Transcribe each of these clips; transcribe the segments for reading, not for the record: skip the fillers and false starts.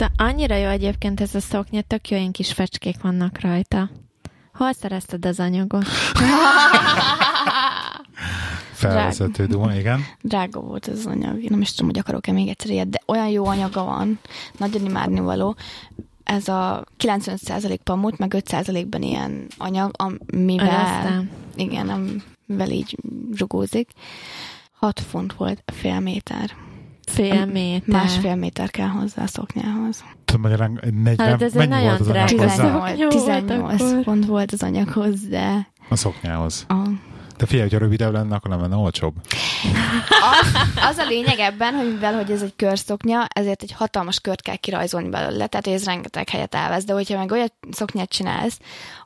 Szóval annyira jó egyébként ez a szoknya, tök jó ilyen kis fecskék vannak rajta. Hol szerezted az anyagot? Felvezető duma, igen. Drága volt az anyag. Én nem is tudom, hogy akarok-e még egyszer ilyet, de olyan jó anyaga van. Nagyon imádnivaló. Ez a 95% pamut, meg 5%-ben ilyen anyag, amivel... Igen, amivel így zsugózik. 6 font volt, fél méter. Fél méter. Másfél méter kell hozzá a szoknyához. Magyarán 40, hát mennyi volt az anyag hozzá? 18 font volt az anyag hozzá. A szoknyához. De figyelj, hogyha rövidebb lenne, akkor nem lenne olcsóbb. Az a lényeg ebben, hogy mivel hogy ez egy körszoknya, ezért egy hatalmas kört kell kirajzolni belőle, tehát ez rengeteg helyet elvesz. De hogyha meg olyan szoknyát csinálsz,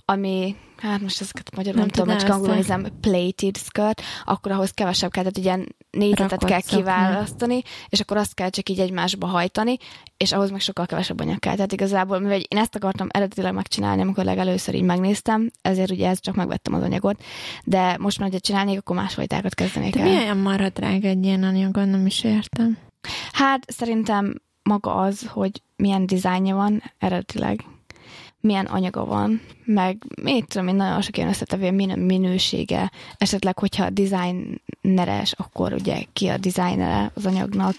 ami, hát most ezeket magyarul nem tudom, hogy angolul nézem, plated skirt, akkor ahhoz kevesebb kell, tehát ilyen négyzetet kell kiválasztani, és akkor azt kell csak így egymásba hajtani, és ahhoz meg sokkal kevesebb anyag kell. Tehát igazából, mivel én ezt akartam eredetileg megcsinálni, amikor legelőször így megnéztem, ezért ugye ezt csak megvettem az anyagot, de most már, hogyha csinálnék, akkor másfajtákat kezdenék el. De mi olyan marha drága egy ilyen anyagon, nem is értem. Hát szerintem maga az, hogy milyen dizájnja van eredetileg, milyen anyaga van, meg én tudom, én nagyon sok ilyen összetevő, milyen minősége, esetleg, hogyha designeres, akkor ugye ki a designere az anyagnak.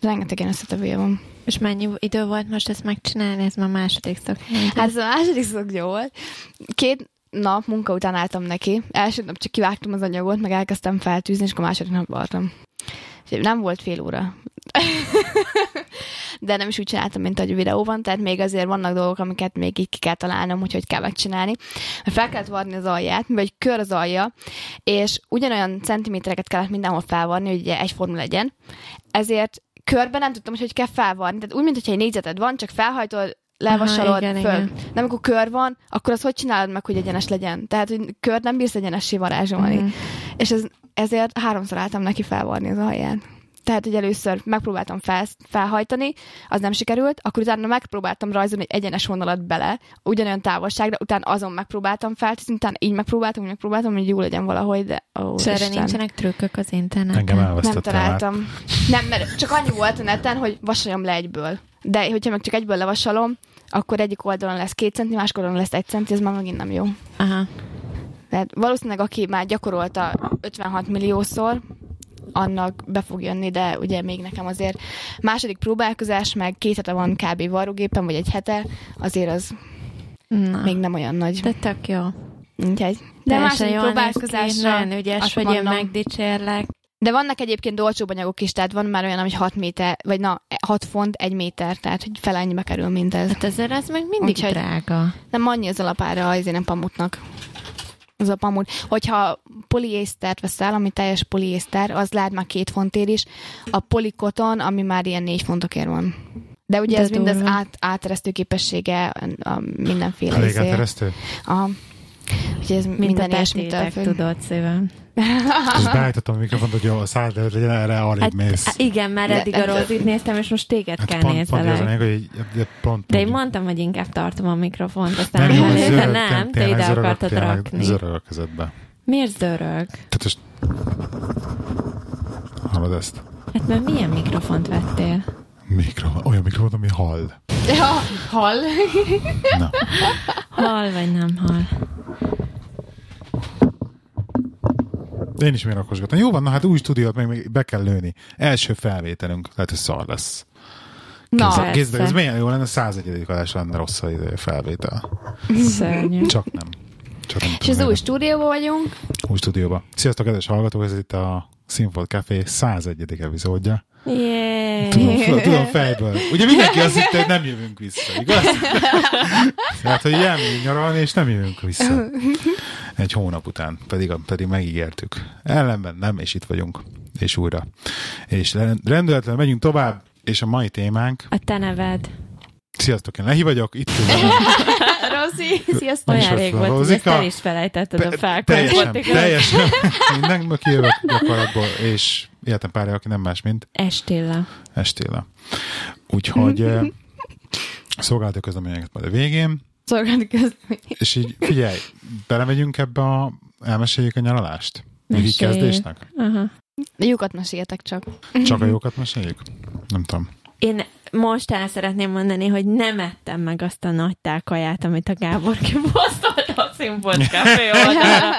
Rengeteg ilyen összetevője van. És mennyi idő volt most ezt megcsinálni? Ez már második szoknya. Hát ez a második szoknya volt. 2 nap munka után álltam neki. Első nap csak kivágtam az anyagot, meg elkezdtem feltűzni, és akkor második nap voltam. Nem volt fél óra. De nem is úgy csináltam, mint ahogy a videóban, tehát még azért vannak dolgok, amiket még így ki kell találnom, úgyhogy kell megcsinálni. Fel kellett varni az alját, mivel egy kör az alja, és ugyanolyan centimétereket kellett mindenhol felvarni, hogy ugye egyforma legyen. Ezért körben nem tudtam, hogy kell felvarni. Tehát úgy, mintha egy négyzeted van, csak felhajtod, levasalod, aha, igen, föl. Igen. Nem, amikor kör van, akkor azt hogy csinálod meg, hogy egyenes legyen? Tehát, hogy kör nem bírsz egyenessé varázsolni. Uh-huh. És ezért 3-szor álltam neki felvarni az alját. Tehát, hogy először megpróbáltam felhajtani, az nem sikerült, akkor utána megpróbáltam rajzolni egy egyenes vonalat bele, ugyanolyan távolságra, utána azon megpróbáltam feltűzni, utána így megpróbáltam, hogy jó legyen valahogy, de erre nincsenek trükkök az interneten. Engem elvesztettem. Nem találtam. Nem, mert csak annyi volt a neten, hogy vasaljam le egyből. De hogyha meg csak egyből levasalom, akkor egyik oldalon lesz 2 centi, másik oldalon lesz 1 centi, ez már megint nem jó. Aha. Tehát valószínűleg, aki már gyakorolta 56 milliószor, annak be fog jönni, de ugye még nekem azért második próbálkozás, meg 2 hete van kb. Varrógépen, vagy 1 hete, azért az még nem olyan nagy. De tök jó. Úgyhogy. De második próbálkozásra nagyon ügyes, hogy én megdicsérlek. De vannak egyébként olcsóbb anyagok is, tehát van már olyan, hogy 6 méter, vagy 6 font, 1 méter, tehát hogy fele ennyibe kerül mindez. Hát ezért ez meg mindig úgy, drága. Nem annyi az alapára, azért nem pamutnak. Az a pamut. Hogyha poliésztert veszel, ami teljes poliészter, az lehet már 2 fontért is. A polikoton, ami már ilyen 4 fontokért van. De ugye de ez durva. Mindez áteresztő képessége a mindenféle. Elég áteresztő? Aha. Úgyhogy ez minden ilyesmitől függ. Tudod szívem. És beállítottam a mikrofont, hogy a szád előtt legyen, erre alig hát, mész. Igen, már eddig a Rózit néztem, és most téged hát kell nézni. De én mondtam, hogy inkább tartom a mikrofont, aztán nem, te ide akartad rakni. Zörög közöttbe. Miért zörög? Tehát hallod ezt? Hát mert milyen mikrofont vettél? Olyan mikrofont, ami hall. Ja, hall? Na. Hall vagy nem hall? Én is miért rakosgatom. Jó van, na hát új stúdiót még be kell lőni. Első felvételünk, lehet, hogy szar lesz. Kézzel, ez milyen jó lenne, 101. adás lenne rossz a felvétel. Szörnyű. Csak nem. És az új stúdióban vagyunk. Új stúdióban. Sziasztok, kedves hallgatók, ez itt a Színfolt Café 101. epizódja. Yeah. Tudom fejből. Ugye mindenki azt hitte, hogy nem jövünk vissza, igaz? Tehát, hogy elmegyünk nyaralni, és nem jövünk vissza. Egy hónap után, pedig megígértük. Ellenben nem, és itt vagyunk. És újra. És rendületlenül megyünk tovább, és a mai témánk... A te neved. Sziasztok, én Lehi vagyok, itt tudom. Rozi, sziasztok, olyan rég volt, hogy ezt el is felejtetted a fákon. Teljesen. Mindenkből kijövök gyakorlatból, és életem párja, aki nem más, mint... Estilla. Úgyhogy szolgálati közleményeket majd a végén. És így, figyelj, belemegyünk ebbe elmeséljük a nyaralást? Így kezdésnek? Aha. Jókat meséljetek csak. Csak a jókat meséljük? Nem tudom. Én most el szeretném mondani, hogy nem ettem meg azt a nagy tálkaját, amit a Gábor kiposztolt a Színpont Café oldalán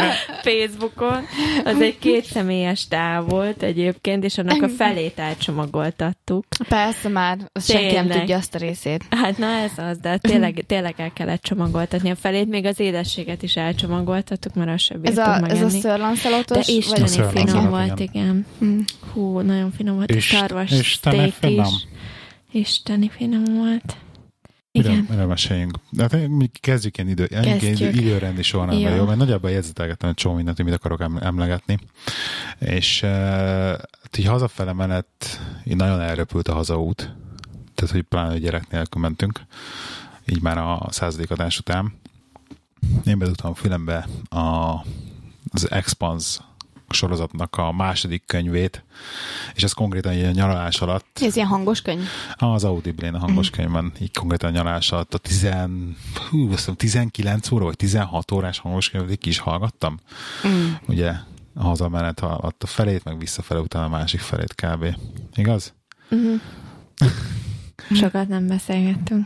Facebookon. Az egy kétszemélyes tál volt egyébként, és annak a felét elcsomagoltattuk. Persze már, senki nem tudja azt a részét. Hát na ez az, de tényleg el kellett csomagoltatni a felét, még az édességet is elcsomagoltattuk, mert azt sem bírtuk megenni. Ez a szörlanszalotos? De isteni finom volt, igen. Hú, nagyon finom volt, a szarvas steak is. Isteni finom volt. Igen. Miről meséljünk? Hát kezdjük ilyen időrendi sorrendben, jó? Mert nagyjából jegyzetelgettem egy csomó mindent, amit akarok emlegetni. És így hazafele mellett így nagyon elröpült a hazaút. Tehát, hogy pláne a gyerek nélkül mentünk. Így már a 100. adás után. Én bedugtam a fülembe az Expanse sorozatnak a második könyvét, és ez konkrétan egy nyaralás alatt. Ez ilyen hangos könyv? Az Audible-n a hangos könyvben, így konkrétan nyaralás alatt a 19 óra vagy 16 órás hangos könyvet ki is hallgattam. Ugye a hazamenet alatt a felét, meg visszafele utána a másik felét kb. Igaz? Sokat nem beszélgettünk.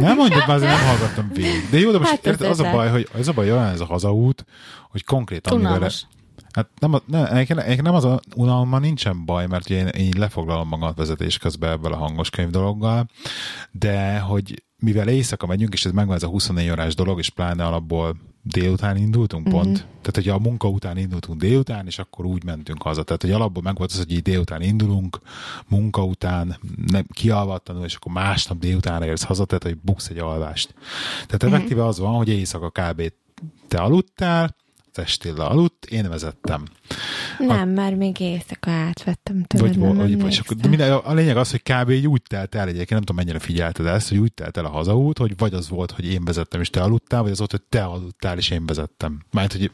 Nem mondjuk, már azért nem hallgattam végig. De jó, de most hát érted, az a baj, hogy ez a baj olyan ez a hazaút, hogy konkrétan hát nem az a unalma nincsen baj, mert ugye én lefoglalom magamat vezetés közben ebből a hangos könyv dologgal, de hogy mivel éjszaka megyünk, és ez megvan ez a 24 órás dolog, és pláne alapból délután indultunk pont. Tehát, hogy a munka után indultunk délután, és akkor úgy mentünk haza. Tehát, hogy alapból megvolt az, hogy így délután indulunk, munka után, kialvatlanul, és akkor másnap délutánra érsz haza, tehát, hogy buksz egy alvást. Tehát effektíve az van, hogy éjszaka kb. Te aludtál, Estilla aludt, én vezettem. Nem, mert még éjszaka átvettem tőled, a lényeg az, hogy kb. Úgy telt el egyébként, nem tudom mennyire figyelted ezt, hogy úgy telt el a hazaút, hogy vagy az volt, hogy én vezettem és te aludtál, vagy az volt, hogy te aludtál és én vezettem. Mert, hogy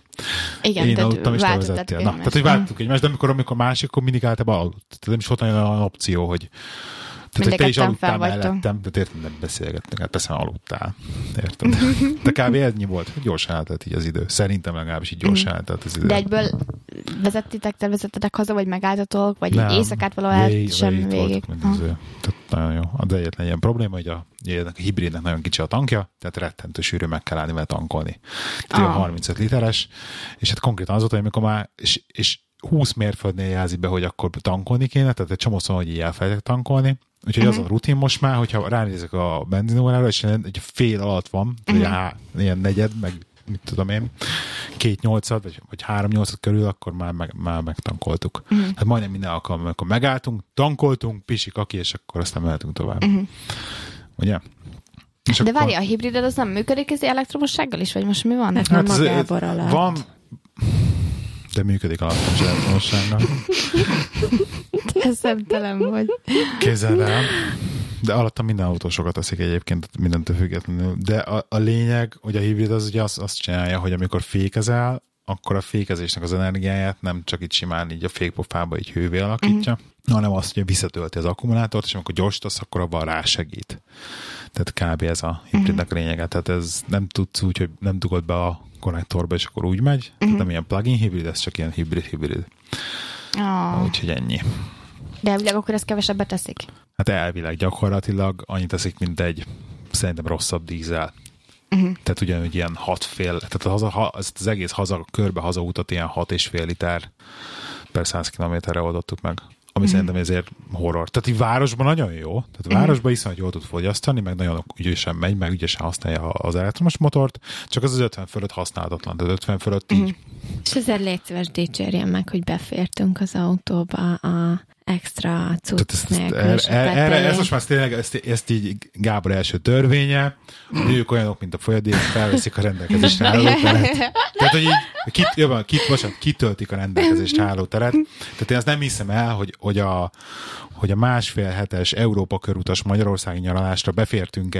igen, én aludtam és te vezettél. Na, tehát, hogy váltunk egymást, de amikor másik, akkor mindig általában aludt. Tehát nem is volt olyan opció, hogy tehát, hogy te is aludtál mellettem, de érted, nem beszélgetnek, hát persze aludtál. Érted? De kb. Ennyi volt, hogy gyorsan eltelt így az idő. Szerintem legalábbis így gyorsan eltelt az idő. De egyből vezettetek haza, vagy megálltatok, vagy nem, éjszakát valahol sem végig. Tehát nagyon jó. De egyetlen ilyen probléma, hogy a hibridnek nagyon kicsi a tankja, tehát rettentő sűrű, meg kell állni vele tankolni. Tehát 35 literes, és hát konkrétan az volt, amikor már, és 20 mérföldnél jelzi be, hogy akkor tankolni kéne, tehát egy csomószor, hogy így elfelejtek tankolni. Úgyhogy az a rutin most már, hogyha ránézek a benzinórára, és egy fél alatt van, ilyen negyed, meg mit tudom én, 2,8 vagy 3,8 körül, akkor már megtankoltuk. Hát majdnem minden alkalommal, amikor megálltunk, tankoltunk, pisik aki, és akkor aztán mehetünk tovább. Ugye? És de akkor... várj, a hibrided az nem működik ez elektromossággal is, vagy most mi van? Hát nem a Gábor alatt. Van... De működik alapvetően az elektromossággal. Te szemtelen vagy. Kézzel rám. De alatta minden autó sokat teszik egyébként, mindentől függetlenül. De a lényeg, hogy a hibrid az ugye azt csinálja, hogy amikor fékezel, akkor a fékezésnek az energiáját nem csak itt simán így a fékpofába így hővé alakítja, hanem azt, hogy visszatölti az akkumulátort, és amikor gyorsítasz, akkor abban rásegít. Tehát kb. Ez a hibridnek lényege. Tehát ez nem tudsz úgy, hogy nem dugod be a konnektorba, és akkor úgy megy. Tehát nem ilyen plug-in hibrid, ez csak ilyen hibrid-hibrid. Oh. Úgyhogy ennyi. De elvileg akkor ez kevesebbet teszik? Hát elvileg gyakorlatilag annyit teszik, mint egy szerintem rosszabb dízel. Tehát ugyanúgy ilyen 6,5, tehát az egész körbe hazautat ilyen 6,5 liter per 100 kilométerre oldottuk meg. Ami szerintem ezért horror. Tehát így városban nagyon jó. Tehát városban iszonyat jól tud fogyasztani, meg nagyon ügyesen megy, meg ügyesen használja az elektromos motort, csak az 50 fölött használatlan. Tehát 50 fölött így. És ezért légy szíves dicsérjen meg, hogy befértünk az autóba a extra cucc nélkül. Ez most már tényleg, ezt így Gábor első törvénye, hogy ők olyanok, mint a folyadék, felveszik a rendelkezést hálóteret. Tehát, hogy így kitöltik a rendelkezést hálóteret. Tehát én azt nem hiszem el, hogy a 1,5 hetes Európa körutas magyarországi nyaralásra befértünk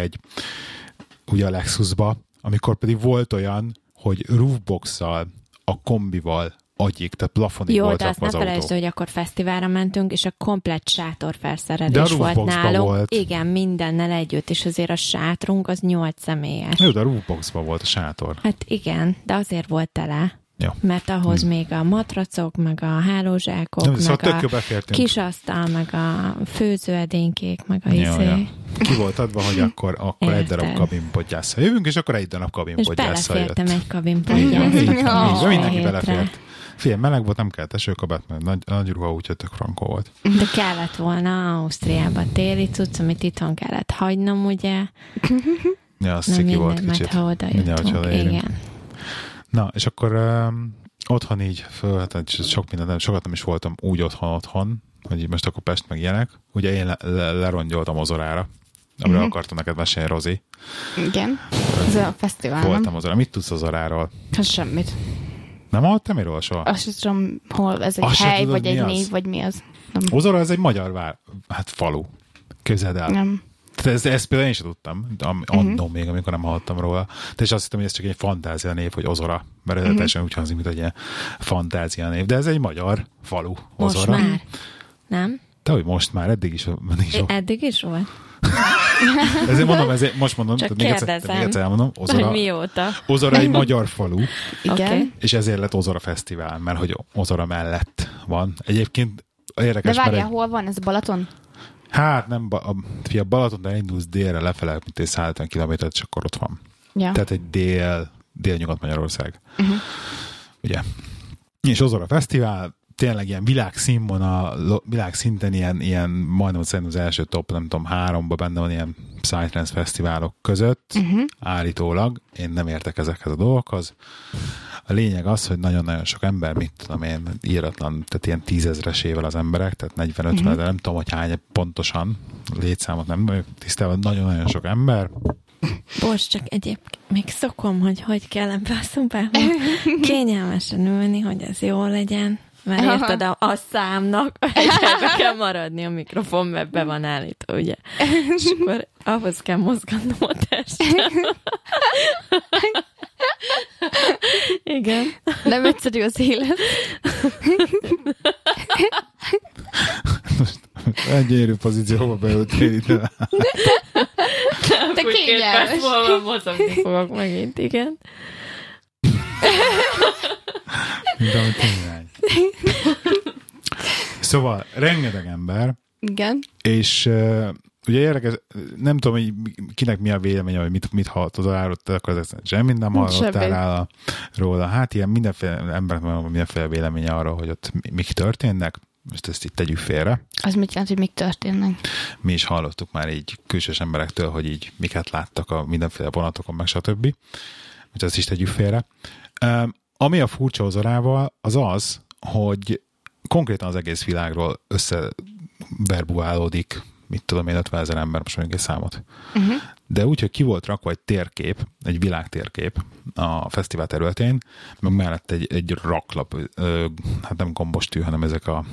ugye a Lexusba, amikor pedig volt olyan, hogy roofbox-szal, a kombival agyik, tehát plafonig volt az autó. Jó, de azt ne felejtsd, hogy akkor fesztiválra mentünk, és a komplett sátorfelszerelés volt nálunk. Volt. Igen, mindennel együtt, és azért a sátrunk az 8 személyes. Jó, de a roofboxban volt a sátor. Hát igen, de azért volt tele. Ja. Mert ahhoz még a matracok, meg a hálózsákok, nem, meg szóval a kisasztal, meg a főzőedénykék, meg a izé. Ki volt adva, hogy akkor egy darab kabinpottyásszal jövünk, és akkor egy darab kabinpottyásszal jött. És belefértem egy kabinpottyásszal. Mindenki belefért. Figyelj, meleg volt, nem kellett esőkabát, mert nagy ruha, úgyhogy tök frankó volt. De kellett volna Ausztriába téli cucc, amit itthon kellett hagynom, ugye? Ja, az sziki volt kicsit. Ha oda jutunk, igen. Na, és akkor otthon így, hát sok mindent, sokat nem is voltam úgy otthon, hogy most akkor Pest meg ilyenek. Ugye én lerongyoltam Ozorára, amiről akartam neked mesélni, Rozi. Igen, ez a fesztiválon. Voltam Ozorára. Mit tudsz Ozoráról? Hát semmit. Nem hallottam miről soha? Azt tudom, hol ez egy azt hely, tudod, vagy egy név, vagy mi az. Nem. Ozora, ez egy magyar falu. Képzeld el. Nem. Ezt például én sem tudtam, annó még, amikor nem hallottam róla. De és azt hittem, hogy ez csak egy fantázia név, hogy Ozora. Mert ez teljesen úgy hangzik, mint egy ilyen fantázia név. De ez egy magyar falu, Ozora. Most már. Nem? De hogy most már, eddig is volt. Ezért mondom, most mondom, csak tehát még egyszer elmondom, Ozora egy magyar falu, igen. És ezért lett Ozora Fesztivál, mert hogy Ozora mellett van. Egyébként érdekes, de várjál, hol van? Ez Balaton? Hát nem, a Balaton, de elindulsz délre lefele, mint egy 150 kilométert, és akkor ott van. Ja. Tehát egy délnyugat Magyarország. Ugye? És Ozora Fesztivál tényleg ilyen világszinten ilyen majdnem szerintem az első top, nem tudom, 3-ba benne van ilyen Psytrance fesztiválok között, állítólag. Én nem értek ezekhez a dolgokhoz. A lényeg az, hogy nagyon-nagyon sok ember, mit tudom én, íratlan, tehát ilyen 10 000-esével az emberek, tehát 40-50, de nem tudom, hogy hány pontosan létszámot nem tisztában, nagyon-nagyon sok ember. Bocs, csak egyébként még szokom, hogy kell ebbe a szombába kényelmesen ülni, hogy ez jó legyen. Már érted, a számnak egyszerre kell maradni a mikrofon, mert be van állítva, ugye? És akkor ahhoz kell mozgatnom a testet. Igen. Nem egyszerű az élet. Most egyérű pozícióba beültél ide. Te kényelmes. Mozogni fogok megint, igen. Mint amit tényleg. Szóval, rengeteg ember. Igen. És ugye érdekes, nem tudom, hogy kinek mi a véleménye, hogy mit hallottad arról, akkor ezek semmit nem hallottál róla. Hát ilyen mindenféle embernek van mindenféle véleménye arról, hogy ott mik történnek. Most ezt itt tegyük félre. Az mit jelent, hogy mik történnek? Mi is hallottuk már így külsős emberektől, hogy így miket láttak a mindenféle vonatokon, meg stb. Most ezt is tegyük félre. Ami a furcsa Ozorával, az, hogy konkrétan az egész világról összeverbuálódik, mit tudom én, 50 000 ember, most mondjuk egy számot. De úgy, hogy ki volt rakva egy térkép, egy világtérkép a fesztivál területén, meg mellett egy raklap, hát nem gombostű, hanem ezek a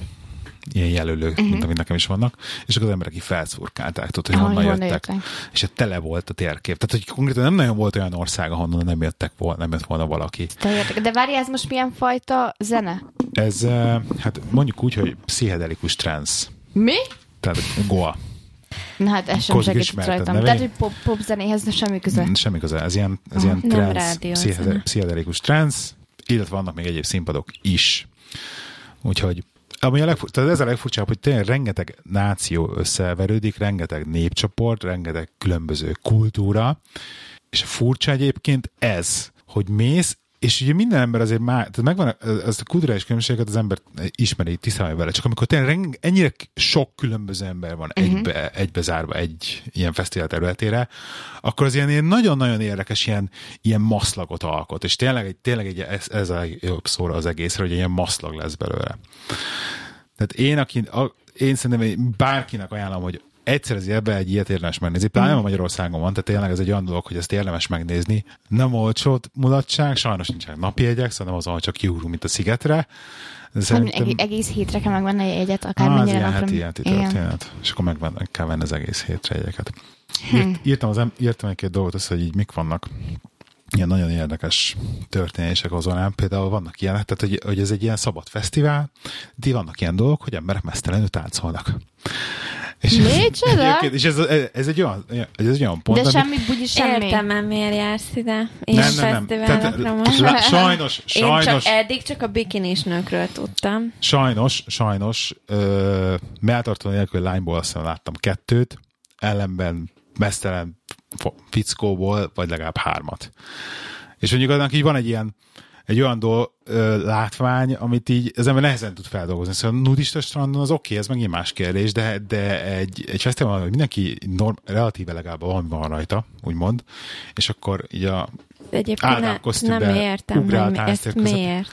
ilyen jelölők, mint amit nekem is vannak, és akkor az emberek így felszurkálták, tudod, hogy honnan jöttek. És tele volt a térkép. Tehát, hogy konkrétan nem nagyon volt olyan ország, ahonnan nem jött volna valaki. De várj, ez most milyen fajta zene? Ez, hát mondjuk úgy, hogy pszichedelikus trance. Mi? Tehát goa. Na hát ez sem segített rajtam. Tehát, hogy pop zenéhez semmi köze. Semmi köze. Ez ilyen trance, pszichedelikus trance, illetve vannak még egyéb színpadok is. Úgyhogy tehát ez a legfurcsább, hogy tényleg rengeteg náció összeverődik, rengeteg népcsoport, rengeteg különböző kultúra, és furcsa egyébként ez, hogy mész, és ugye minden ember azért már, tehát megvan ezt a kulturális különbséget, az ember ismeri, tisztában vele, csak amikor tényleg ennyire sok különböző ember van egybezárva egy ilyen fesztivál területére, akkor az ilyen nagyon-nagyon érdekes ilyen maszlagot alkot, és tényleg ez a jobb szóra az egészre, hogy ilyen maszlag lesz belőle. Tehát én szerintem bárkinek ajánlom, hogy egyszer az ebben egy ilyet érdemes megnézni. Pláne a Magyarországon van, tehát tényleg ez egy olyan dolog, hogy ezt érdemes megnézni. Nem olcsó mulatság, sajnos nincsenek napjegyek, szóval nem azon, csak kiugrunk, mint a szigetre. Szerintem... egész hétre kell megvenni egy jegyet, akármennyire napra. Hát ilyen történet. És akkor kell venni az egész hétre jegyeket. Írtam egy-két dolgot össze, hogy így mik vannak. Ilyen nagyon érdekes történések azonán, például vannak ilyenek, tehát hogy ez egy ilyen szabad fesztivál, de vannak ilyen dolgok, hogy emberek mesztelenül táncolnak. Micsoda? És ez egy olyan pont, de semmi bugyi, semmi. Értem, miért jársz ide? És nem. Sajnos. Eddig csak a bikinis nőkről tudtam. Sajnos. Melltartó nélkül lányból azt hiszem láttam 2, ellenben mesztelen fickóból, vagy legalább 3. És mondjuk annak így van egy ilyen egy olyan látvány, amit így az ember nehezen tud feldolgozni. Szóval nudista strandon az oké, ez megint más kérdés, de egy fesztiválon mindenki relatíve legalább valami van rajta, úgymond, és akkor így a állam kosztümben ugrál tánctér között. Miért?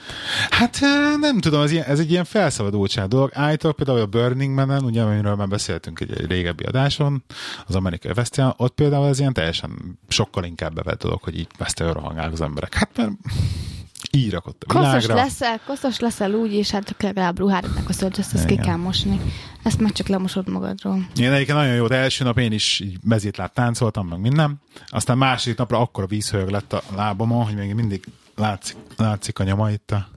Hát nem tudom, ez egy ilyen felszabadultság dolog. Állítólag például a Burning Man-en, ugye, amiről már beszéltünk egy régebbi adáson, az amerikai fesztiválon, ott például ez ilyen teljesen sokkal inkább bevett dolog, hogy így fesztiválra hangálnak az emberek. Hát mert így rakott a világra. Koszos leszel úgy, és hát legalább ruhádat megkoszolod, ezt ki kell mosni. Ezt már csak lemosod magadról. Én egyébként nagyon jó, de első nap én is mezítláb táncoltam, meg minden. Aztán második napra akkora vízhőg lett a lábamon, hogy még mindig látszik a nyoma itt a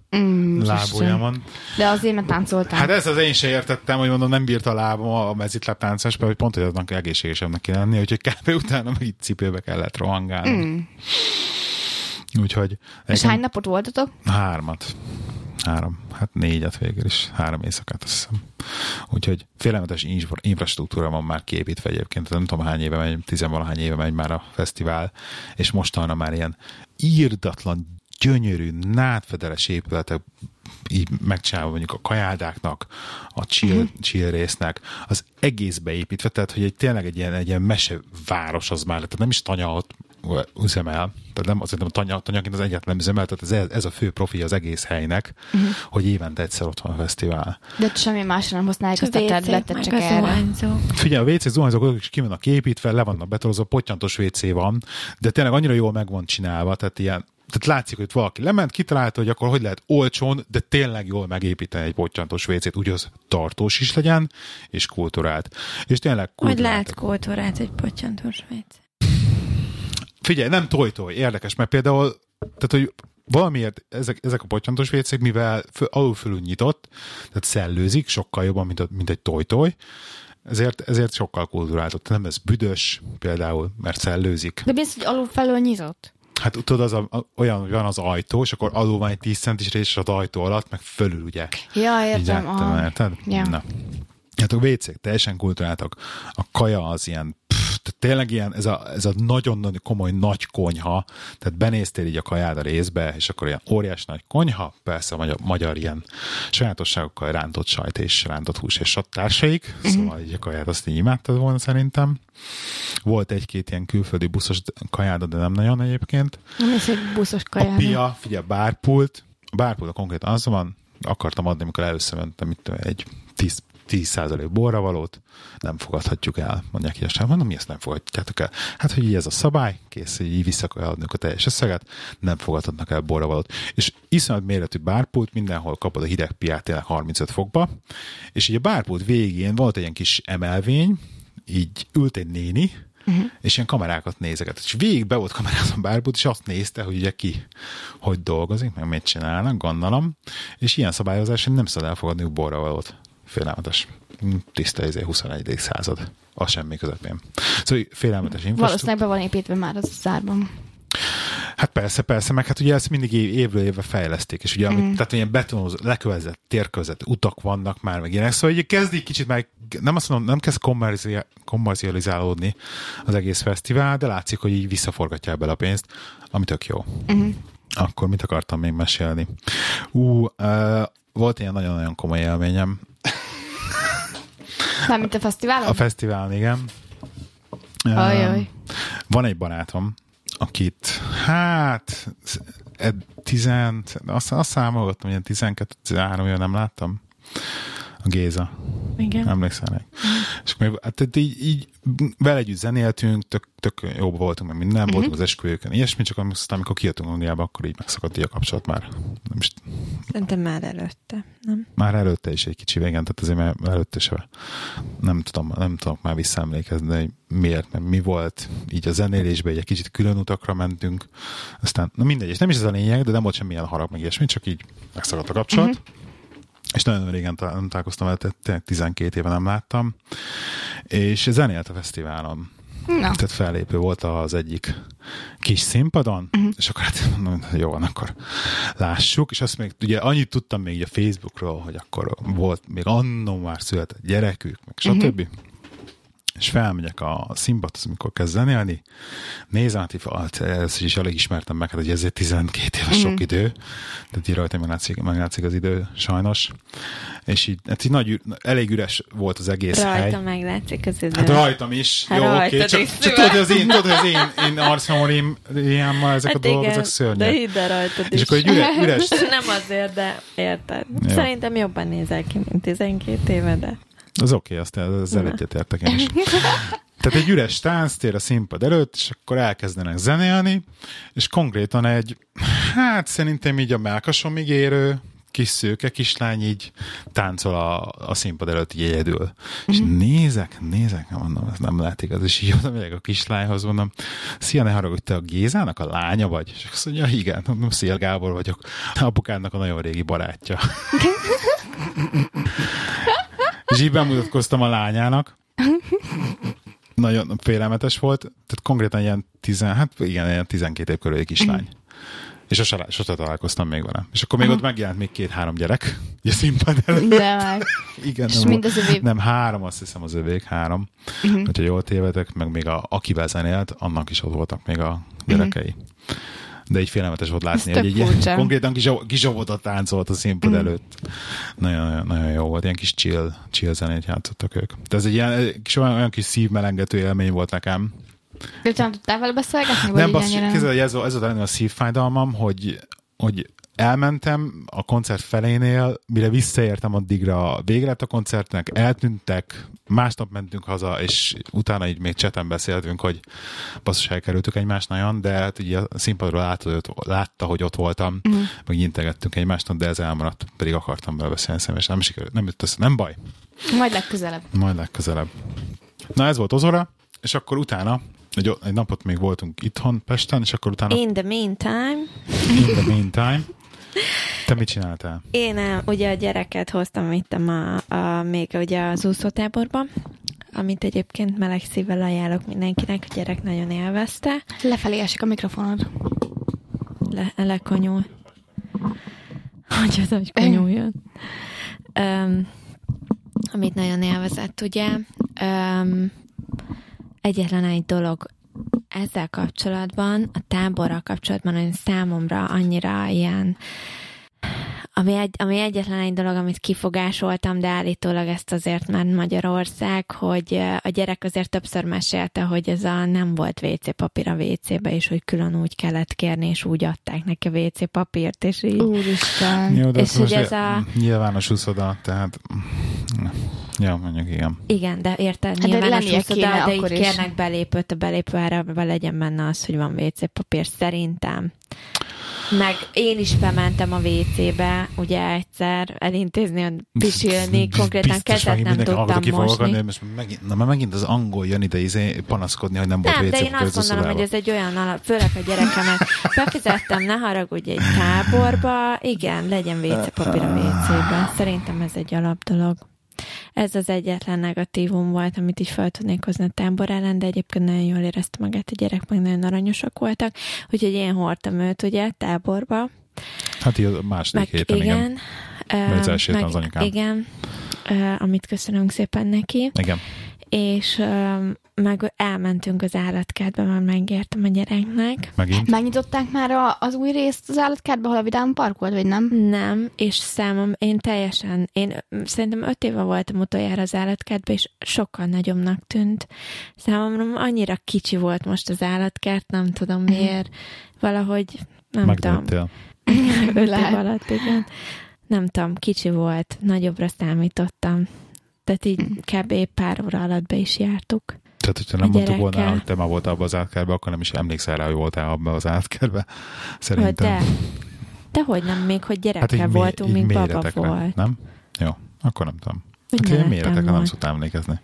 lábujamon. De azért, mert táncoltam. Hát ezt az én sem értettem, hogy mondom, nem bírt a lábam a mezítláb táncás, mert pont, hogy aznak egészségesebbnek kell lenni, úgyhogy kb. Utána meg itt cipőbe kellett rohangálni. Úgyhogy... És hány napot voltatok? 3. 4 végül is. 3 éjszakát, azt hiszem. Úgyhogy félelmetes infrastruktúra van már kiépítve egyébként. Nem tudom, hány éve megy, 10-valahány éve megy már a fesztivál, és mostanra már ilyen írdatlan, gyönyörű, nádfedeles épületek így megcsinálva mondjuk a kajáldáknak, a chill résznek, az egész beépítve, tehát hogy tényleg egy ilyen meseváros az már, tehát nem is tanya ott üzemel, tehát nem, azt hiszem a tanyaként az egyetlen üzemel, tehát ez a fő profi az egész helynek, hogy évente egyszer ott van a fesztivál. De semmi másra nem használják azt a területet, csak erre. Figyelj, a WC zuhanyzók is ki vannak építve, le vannak betorozva, pottyantos WC van, de tényleg annyira jól meg van csinálva, tehát ilyen, tehát látszik, hogy valaki lement, kitalálta, hogy akkor hogy lehet olcsón, de tényleg jól megépíteni egy pottyantos WC-t, úgy az tartós is legyen, és kulturált. És tényleg kulturált. Hogy lehet kulturált egy pottyantos WC? Figyelj, nem toj-toj, érdekes, mert például, tehát, hogy valamiért ezek a pottyantos WC-k, mivel alulfölül nyitott, tehát szellőzik, sokkal jobban, mint egy toj-toj, ezért sokkal kulturáltott. Nem ez büdös például, mert szellőzik. De biztos, hogy alulfelől nyitott? Hát tudod, az olyan, hogy van az ajtó, és akkor alul van egy 10 centis rész az ajtó alatt, meg fölül, ugye? Ja, értem. Érted? Ja. Na. Hát a WC-k teljesen kulturáltak. A kaja az ilyen, tényleg ilyen, ez a nagyon-nagyon komoly nagy konyha, tehát benéztél így a kajád a részbe, és akkor ilyen óriás nagy konyha, persze a magyar ilyen sajátosságokkal rántott sajt és rántott hús és sattársaik, szóval így a kaját azt így imádtad volna szerintem. Volt 1-2 ilyen külföldi buszos kajáda, de nem nagyon egyébként. Nem is egy buszos kajáda. A pia, figyelj, bárpult. A bárpult konkrétan az van, akartam adni, amikor először mentem itt egy 10% borravalót, nem fogadhatjuk el. Mondják ilyesem, mondom, mi ezt nem fogadjátok el? Hát, hogy így ez a szabály, kész, hogy így vissza kell adnunk a teljes összeget, nem fogadhatnak el borravalót. És iszonyat méretű bárpult, mindenhol kapod a hideg piát, tényleg 35 fokba, és így a bárpult végén volt egy ilyen kis emelvény, így ült egy néni, és ilyen kamerákat nézeket. És végig be volt kamerázom bárpult, és azt nézte, hogy ugye ki, hogy dolgozik, meg mit csinálnak, gondolom, és ilyen szabályozás, nem szabad elfogadniuk borravalót. Félelmetes. Tiszta, 21. század. A semmi közepén. Szóval félelmetes infrastruktúra. Valószínűleg be van építve már az zárban. Hát persze, meg hát ugye ezt mindig évről évre fejleszték, és ugye tehát ilyen betonozó, lekövezett, térkövezett utak vannak már, meg ilyenek, szóval ugye kezdik kicsit már, nem azt mondom, nem kezd kommercializálódni az egész fesztivál, de látszik, hogy így visszaforgatják bele a pénzt, ami tök jó. Akkor mit akartam még mesélni? Volt ilyen nagyon-nagyon komoly élményem. Mármint a fesztiválon? A fesztiválon, igen. Ajaj. Van egy barátom, akit, hát, azt számolgattam, hogy 12-13 éve nem láttam. A Géza. Igen. Emlékszel meg. És akkor hát így vele együtt zenéltünk, tök jóban voltunk, mert minden voltunk az esküvőkön, ilyesmi, csak amikor kijöttünk Angliába, akkor így megszakadt így a kapcsolat már. Nem is... Szerintem már előtte, nem? Már előtte is egy kicsi igen, tehát azért már előtte se. Nem tudom már visszaemlékezni, hogy miért, nem mi volt. Így a zenélésben egy kicsit külön utakra mentünk, aztán, na mindegy, és nem is ez a lényeg, de nem volt semmilyen harag, meg ilyesmi, csak így megszakadt a kapcsolat. És nagyon régen nem találkoztam, 12 éve nem láttam, és zenélt a fesztiválon. No. Tehát fellépő volt az egyik kis színpadon, és akkor hát mondom, jó van, akkor lássuk, és azt még, ugye annyit tudtam még a Facebookról, hogy akkor volt, még annó már született gyerekük, meg stb. És felmegyek a színpadhoz, amikor kezd zenélni, nézem, hát ezt is elég ismertem meg, hát hogy ezért 12 éves sok idő, tehát így rajta meglátszik az idő, sajnos. És így, hát így elég üres volt az egész hely. Rajta meglátszik az idő. Hát rajtam is. Hát jó, oké, csak tudod, az én archamóriámmal ezek hát a dolgok, ezek szörnyek. De hidd el rajtad is. És akkor egy üres... Nem azért, de érted. Jó. Szerintem jobban nézel ki, mint 12 éve, de... Az oké, aztán ezzel egyetértek én is. Tehát egy üres tánctér a színpad előtt, és akkor elkezdenek zenélni, és konkrétan egy, hát szerintem így a melkasomig érő kis szőke kislány így táncol a színpad előtt így egyedül. És nézek, mondom, ez nem lehet igaz. És így mondom, a kislányhoz mondom, szia, ne haragudj, te a Gézának a lánya vagy? És azt mondja, igen, mondom, szia, Gábor vagyok. Apukának a nagyon régi barátja. És így bemutatkoztam a lányának. Nagyon félelmetes volt. Tehát konkrétan ilyen, ilyen 12 év körüli kislány. És sose találkoztam még vele. És akkor még ott megjelent még 2-3 gyerek. Ugye színpad előtt. De már. Igen, és mind az övék. Nem, 3, azt hiszem az övék, 3. Hogyha jól tévedek, meg még akivel zenélt, annak is ott voltak még a gyerekei. De így félelmetes volt látni, hogy egy konkrétan kizsavodat táncolt a színpad előtt. Nagyon jó volt, ilyen kis chill zenét játszottak ők. De ez egy olyan kis szívmelengető élmény volt nekem. De nem tudtál vele beszélgetni? Nem, ez volt a szívfájdalmam, hogy elmentem a koncert felénél, mire visszaértem addigra végre lett a koncertnek, eltűntek, másnap mentünk haza, és utána így még cseten beszéltünk, hogy basszus, elkerültük egymást nagyon, de hát ugye a színpadról látta, hogy ott voltam, meg integettünk egymásnak, de ez elmaradt, pedig akartam vele beszélni személyesen, nem sikerült, nem jött össze, nem baj. Majd legközelebb. Na, ez volt Ozora, és akkor utána egy napot még voltunk itthon Pesten, és akkor utána... In the meantime. Te mit csináltál? Én ugye a gyereket hoztam itt még ugye az úszótáborban, amit egyébként meleg szívvel ajánlok mindenkinek, a gyerek nagyon élvezte. Lefelé esik a mikrofonod. Lekonyul. Hogy az, hogy konyuljon. Amit nagyon élvezett, ugye... Egyetlen egy dolog ezzel kapcsolatban, a táborral kapcsolatban, hogy számomra annyira ilyen, ami egyetlen egy dolog, amit kifogásoltam, de állítólag ezt azért már Magyarország, hogy a gyerek azért többször mesélte, hogy ez a nem volt WC papír a WC-be, és hogy külön úgy kellett kérni, és úgy adták neki a WC papírt, és így. Úristen! Jó, és hogy ez a... Nyilvános úszoda, tehát... Ja, mondjuk igen. Igen, de érted, hát nyilvános úszoda, de így kérnek belépőt, a belépőára legyen benne az, hogy van WC papír, szerintem. Meg én is bementem a WC-be, ugye egyszer elintézni, hogy pisilni, konkrétan kezet nem tudtam mosni. Megint az angol jön ide panaszkodni, hogy nem volt WC-be. Nem, de én azt mondanom, hogy ez egy olyan alap, főleg a gyerekemet. Befizettem, ne haragudj, egy táborba, igen, legyen WC papír a WC-ben. Szerintem ez egy alap dolog. Ez az egyetlen negatívum volt, amit így fel tudnék hozni a tábor ellen, de egyébként nagyon jól érezte magát a gyerek, meg nagyon aranyosak voltak, úgyhogy én hordtam őt ugye táborba. Hát így a második héten, igen. Mert elsétlen az anyukám. Igen, amit köszönünk szépen neki. Igen. És meg elmentünk az állatkertbe, már megértem a gyereknek. Megint? Megnyitották már az új részt az állatkertbe, ahol a Vidám Park volt, vagy nem? Nem, és én szerintem 5 éve voltam utoljára az állatkertbe, és sokkal nagyobbnak tűnt. Számomra annyira kicsi volt most az állatkert, nem tudom miért. Valahogy, nem tudom. Nem tudom, kicsi volt, nagyobbra számítottam. Tehát így kb. Pár óra alatt be is jártuk. Tehát, hogyha nem mondtuk volna, hogy te már voltál abban az átkerben, akkor nem is emlékszel rá, hogy voltál abban az átkerben. Szerintem. De hogy nem, még hogy gyerekkel hát voltunk, még baba volt. Nem? Jó, akkor nem tudom. Hát én méretekre nem szoktam emlékezni.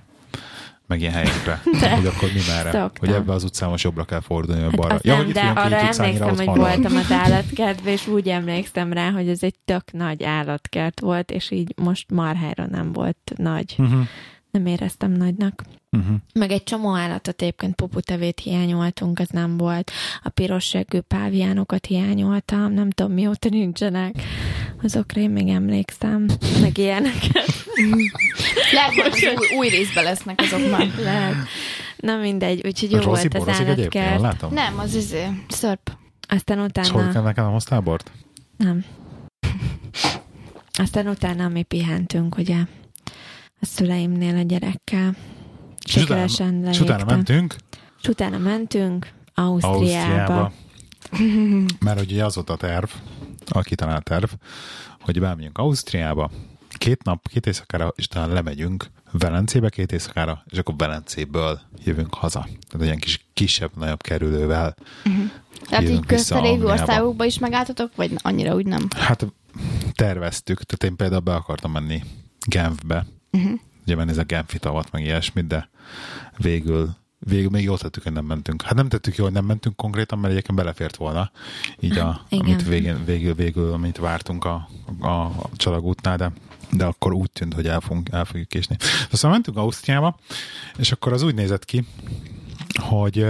Meg ilyen helyekre. Hogy akkor mi merre? Hogy ebbe az utcán most jobbra kell fordulni, vagy balra. Ja, hogy itt jön két utcányira, ott van. Voltam az állatkertben, és úgy emlékszem rá, hogy ez egy tök nagy állatkert volt, és így most marhára nem volt nagy. nem éreztem nagynak. Uh-huh. Meg egy csomó állatot, egyébként puputevét hiányoltunk, az nem volt. A pirosseggő páviánokat hiányoltam, nem tudom mióta nincsenek. Azokra én még emlékszem, meg ilyeneket. Lehet, hogy új részben lesznek azok már. Lehet. Na mindegy, úgyhogy jó volt az állatkert. Nem, az szörp. Aztán utána... Szóltál nekem, nem hoztál bort? Nem. Aztán utána mi pihentünk, ugye, a szüleimnél a gyerekkel. Sikeresen mentünk? És utána mentünk Ausztriába. Mert ugye az volt a terv, a kitalált terv, hogy bemegyünk Ausztriába, 2 nap, 2 éjszakára, és talán lemegyünk Velencébe 2 éjszakára, és akkor Velencéből jövünk haza. Tehát egy ilyen kis, kisebb, nagyobb kerülővel. Tehát így köztelévő országokba is megálltatok, vagy annyira úgy nem? Hát terveztük. Tehát én például be akartam menni Genfbe. Uh-huh. Ugye menni ez a Genfi tavat, meg ilyesmit, de végül még jól tettük, hogy nem mentünk. Hát nem tettük jól, hogy nem mentünk konkrétan, mert egyébként belefért volna. Így amit végül amit vártunk a csalagútnál, de akkor úgy tűnt, hogy el fogjuk késni. Szóval mentünk Ausztriába, és akkor az úgy nézett ki, hogy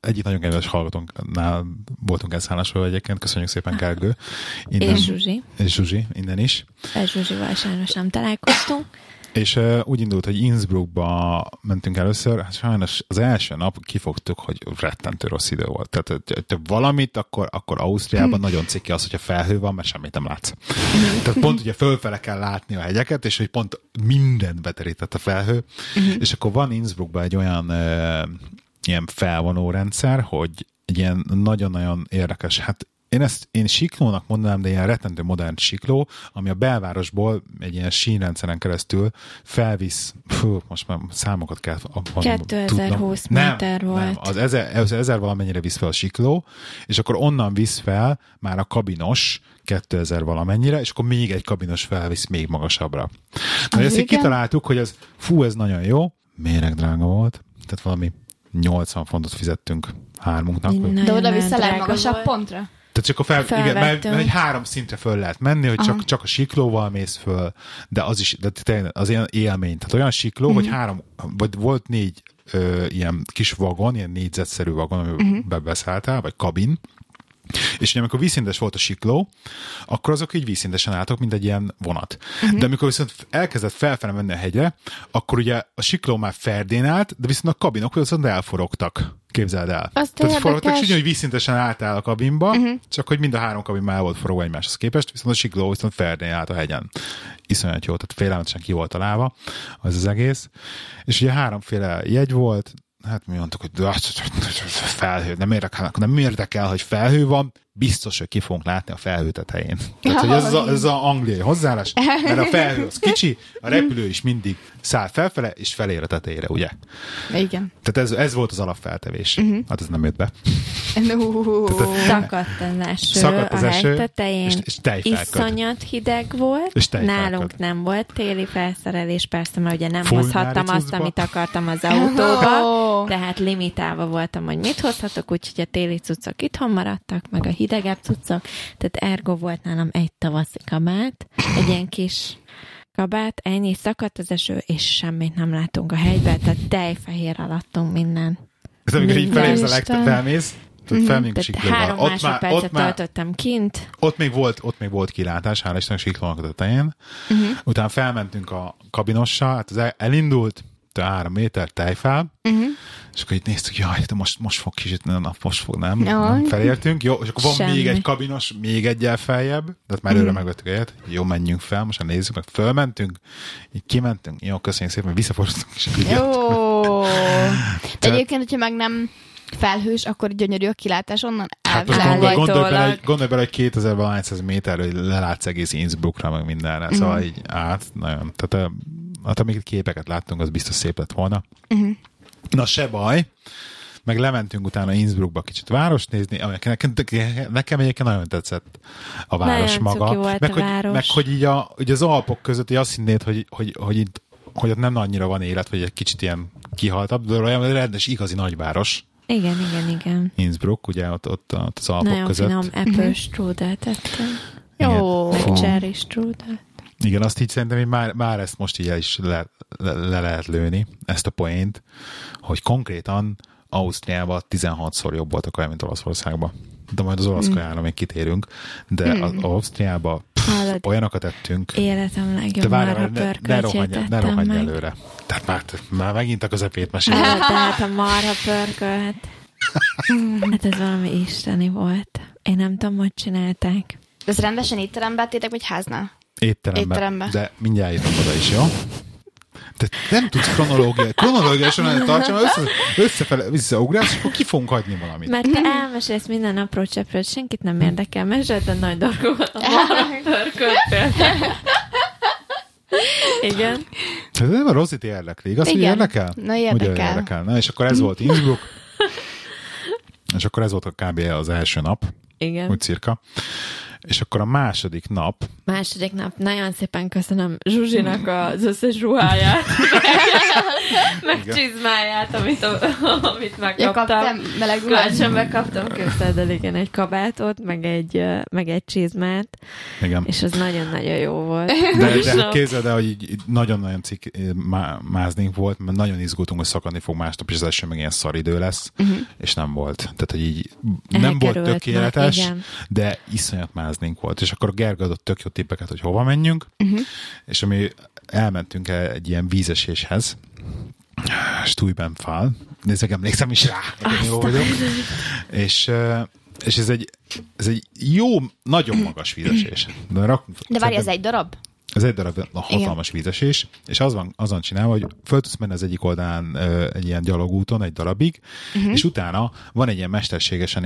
egyik nagyon kedves hallgatónknál voltunk elszállásolva egyébként. Köszönjük szépen, Gergő. És Zsuzsi. És Zsuzsi, innen is. És Zsuzsival sajnos nem találkoztunk. És úgy indult, hogy Innsbruckba mentünk először, hát sajnos az első nap kifogtuk, hogy rettentő rossz idő volt. Tehát, hogyha valamit, akkor Ausztriában nagyon ciki az, hogyha felhő van, mert semmit nem látsz. Tehát pont ugye fölfele kell látni a hegyeket, és hogy pont mindent beterített a felhő. És akkor van Innsbruckban egy olyan ilyen felvonó rendszer, hogy egy ilyen nagyon-nagyon érdekes, hát én siklónak mondanám, de ilyen rettentő modern sikló, ami a belvárosból egy ilyen sínrendszeren keresztül felvisz, most már számokat kell... 2020 méter volt. Nem, az 1000 valamennyire visz fel a sikló, és akkor onnan visz fel már a kabinos 2000 valamennyire, és akkor még egy kabinos felvisz még magasabbra. Na, ezt így kitaláltuk, hogy ez nagyon jó, méreg drága volt, tehát valami 80 fontot fizettünk 3-unknak. De oda-vissza legmagasabb pontra? Tehát csak mert egy 3 szintre föl lehet menni, hogy csak a siklóval mész föl, de az is de az ilyen élmény. Tehát olyan sikló, hogy 3, vagy volt 4 ilyen kis vagon, ilyen négyzetszerű vagon, amiben beszálltál, vagy kabin. És ugye, amikor vízszintes volt a sikló, akkor azok így vízszintesen álltak, mint egy ilyen vonat. De amikor viszont elkezdett felfele menni a hegyre, akkor ugye a sikló már ferdén állt, de viszont a kabinok viszont elforogtak. Képzeld el. Tehát forogtak, és így, hogy vízszintesen álltál a kabinba, csak hogy mind a 3 kabin már volt forogva egymáshoz képest, viszont a sikló viszont ferdén állt a hegyen. Iszonyat jó, tehát félelmetesen ki volt találva az egész. És ugye 3-féle jegy volt. Hát mi mondtuk, hogy felhő, nem érdekel, hogy felhő van, biztos, hogy ki fogunk látni a felhő tetején. Tehát, hogy ez az angliai hozzáállás, mert a felhő az kicsi, a repülő is mindig száll felfele, és felér a tetejére, ugye? Igen. Tehát ez volt az alapfeltevés. Hát ez nem jött be. Szakadt az eső a tetején, és iszonyat hideg volt, és nálunk nem volt téli felszerelés, persze, mert ugye nem hozhattam azt, amit akartam az autóba, tehát limitálva voltam, hogy mit hozhatok, úgyhogy a téli cuccok itthon maradtak, meg a hidegebb cuccok, tehát ergo volt nálam egy tavaszi kabát, egy ilyen kis kabát, ennyi, szakadt az eső, és semmit nem látunk a hegyben, tehát tejfehér alattunk minden. Ez amikor így felérsz a legtöbb, felmész, tehát felmegyünk siklóval. 3 másodpercet töltöttem kint. Ott még volt kilátás, hála Istennek, siklónak a tetején. Utána felmentünk a kabinossal, hát az elindult, 3 méter tejfel, és akkor itt néztük, jaj, de most fog kicsit, nem, felértünk, jó, és akkor van még egy kabinos, még egyel feljebb, tehát már előre megvettük egyet, jó, menjünk fel, most nézzük, meg fölmentünk, így kimentünk, jó, köszönjük szépen, visszafordultunk, és akkor egyébként, hogyha meg nem felhős, akkor gyönyörű a kilátás onnan. Hát most gondolj bele, hogy 2100 méterről lelátsz egész Innsbruckra, meg mindenre, szóval így át, nagyon, tehát hát amiket képeket láttunk, az biztos szép lett volna. Na, se baj. Meg lementünk utána Innsbruckba kicsit város nézni. Nekem egyébként nagyon tetszett a város maga. Meg hogy így ugye az Alpok között azt hinnéd, hogy ott nem annyira van élet, vagy egy kicsit ilyen kihaltabb, de olyan rendes, igazi nagyváros. Igen. Innsbruck, ugye ott az Alpok között. Nagyon finom apple strudelt ettem. Jó, meg cherry strudelt. Igen, azt így szerintem, hogy már ezt most így is le lehet lőni, ezt a poént, hogy konkrétan Ausztriában 16-szor jobb voltak olyan, mint Olaszországban. De majd az olasz kajára még kitérünk, de az Ausztriában olyanokat tettünk. Életem legjobb, már a pörköltjét tettem meg. Ne előre. Tehát már megint a közepét mesélni. Tehát a marha pörkölt. Hát ez valami isteni volt. Én nem tudom, hogy csinálták. De ez rendesen étteremben tétek, vagy háznál? Étteremben. De mindjárt jöttem oda is, jó? De nem tudsz kronológiai során tartani, mert összefele visszaugrálsz, és akkor ki fogunk hagyni valamit. Mert te elmesélsz minden apró cseppről, senkit nem érdekel, mesélj, de nagy dolgot a marha. Igen. Ez nem a Rozit érdekli, igaz, hogy érdekel? Na, érdekel. Na, és akkor ez volt Innsbruck. És akkor ez volt kb. Az első nap. Igen. Úgy cirka. És akkor a második nap, nagyon szépen köszönöm Zsuzsinak az összes ruháját, meg csizmáját, amit megkaptam. Kölcsönbe kaptam, köszönöm, igen, egy kabátot, meg egy csizmát, igen. És az nagyon-nagyon jó volt. De képzeld el, hogy így nagyon-nagyon máznink volt, mert nagyon izgultunk, hogy szakadni fog másnap, és az első meg ilyen szar idő lesz, és nem volt. Tehát, hogy így nem volt tökéletes, de iszonyat máznink volt. És akkor a Gergő adott tök jó tippeket, hogy hova menjünk, és ami elmentünk egy ilyen vízeséshez, Stújbenfál. Nézzük, emlékszem is rá. Jó vagyok. És ez egy jó, nagyon magas vízesés. De várj, ez egy darab? Ez egy darab hatalmas vízesés, és azon csinálva, hogy föl tudsz menni az egyik oldalán egy ilyen gyalogúton egy darabig, és utána van egy ilyen mesterségesen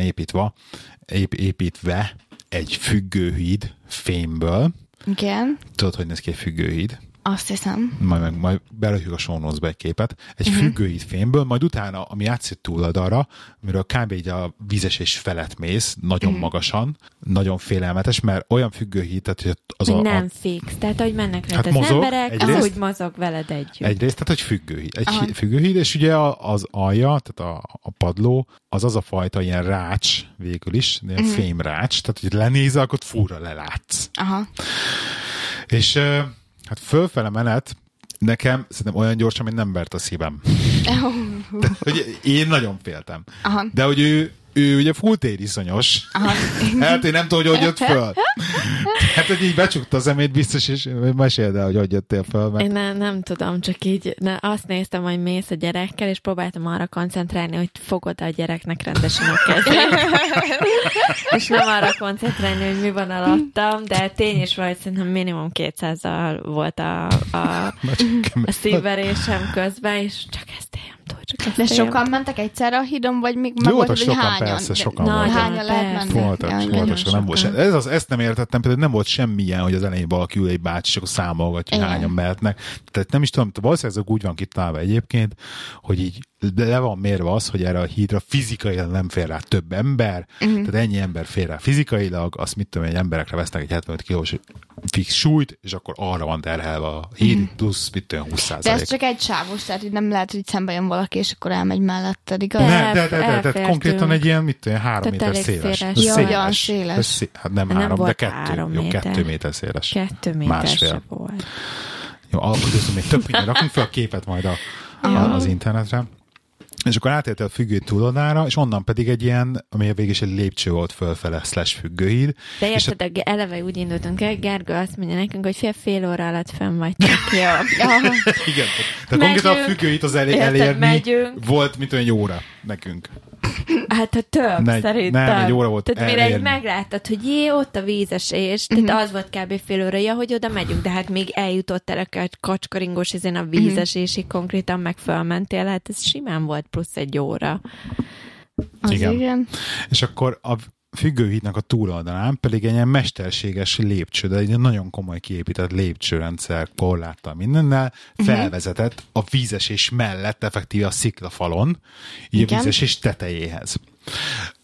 építve egy függőhíd fémből. Igen. Tudod, hogy néz ki egy függőhíd? Azt hiszem. Majd belőjük a sónozba egy képet. Egy függőhíd fémből, majd utána, ami játszik túloldalra, amiről kb. Így a vízesés felett mész, nagyon magasan, nagyon félelmetes, mert olyan függőhíd, tehát az a... Nem fix, tehát hogy mennek hát az mozog, emberek, ahogy mozog veled együtt. Egyrészt, tehát hogy függőhíd, és ugye az alja, tehát a padló, az a fajta ilyen rács végül is, ilyen fémrács, tehát hogy lenézel, akkor fúra lelátsz. Aha. És... Hát fölfele menet nekem szerintem olyan gyorsan, mint nem vert a szívem. De, hogy én nagyon féltem. Aha. De hogy ő ugye full tériszonyos. Hát én nem tudom, hogy jött föl. Hát, hogy így becsukta az emét biztos, és meséld el, hogy jöttél föl. Mert... Én nem tudom, csak így azt néztem, hogy mész a gyerekkel, és próbáltam arra koncentrálni, hogy fogod a gyereknek rendesen a kezét. És nem arra koncentrálni, hogy mi van alattam, de tény is volt, szerintem minimum 200-al volt a szívverésem közben, és csak ezt én. De sokan mentek egyszerre a hídon, vagy még meg volt, hogy hányan? Persze, sokan voltak. Hányan lehet menni? Ezt nem értettem, például nem volt semmilyen, hogy az elején valaki ül egy bácsi, és akkor számolgatja, hányan mehetnek. Tehát nem is tudom, valószínűleg ez úgy van kitálva egyébként, hogy így le van mérve az, hogy erre a hídra fizikailag nem fér rá több ember, tehát ennyi ember fér rá fizikailag, azt mit tudom, hogy emberekre vesznek egy 75 kilós fix súlyt, és akkor arra van terhelve a híd, plusz mit tudom, 20%. De ez csak egy sávos, tehát így nem lehet, hogy szembe jön valaki, és akkor elmegy mellette, igaz? Nem, de konkrétan egy ilyen, mit tudom, 3 méter széles. Olyan széles. Hát nem 3, de 2 méter széles. 2 méter se volt. Jó, alapvetően még több minden, rakunk fel a képet majd az internetre. És akkor átérte a függőhíd túloldára, és onnan pedig egy ilyen, ami a végig is egy lépcső volt fölfele /függőhíd. De érted, eleve úgy indultunk el, Gergő azt mondja nekünk, hogy fél óra alatt fenn vagytok. Jó. Igen. Tehát konkrétan a függőhíd az elérni megyünk. Volt, mint olyan egy óra nekünk. Hát a több, szerintem. Nem, egy óra volt. Tehát mire így megláttad, hogy ott a vízesés, tehát az volt kb. Fél óra, hogy oda megyünk, de hát még eljutott el a kacskaringos ezen a vízesésig konkrétan, meg fölmentél, hát ez simán volt plusz egy óra. Igen. És akkor a függőhídnak a túloldalán pedig egy ilyen mesterséges lépcső, de egy nagyon komoly kiépített lépcsőrendszer korláttal mindennel, felvezetett a vízesés mellett, effektíve a sziklafalon, így a vízesés tetejéhez.